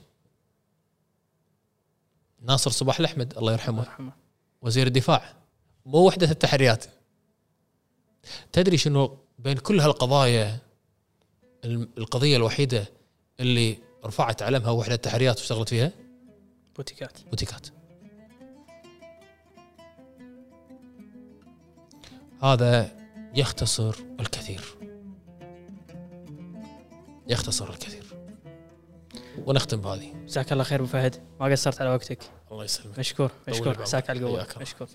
ناصر صباح الأحمد الله يرحمه وزير الدفاع مو وحدة التحريات. تدري شنو بين كل هالقضايا القضية الوحيدة اللي رفعت علمها وحدة التحريات واشتغلت فيها؟ بوتيكات. بوتيكات. هذا يختصر الكثير، يختصر الكثير. ونختم بهذه. جزاك الله خير ابو فهد، ما قصرت على وقتك. الله يسلمك. مشكور مشكور، مساك على القوة. مشكور.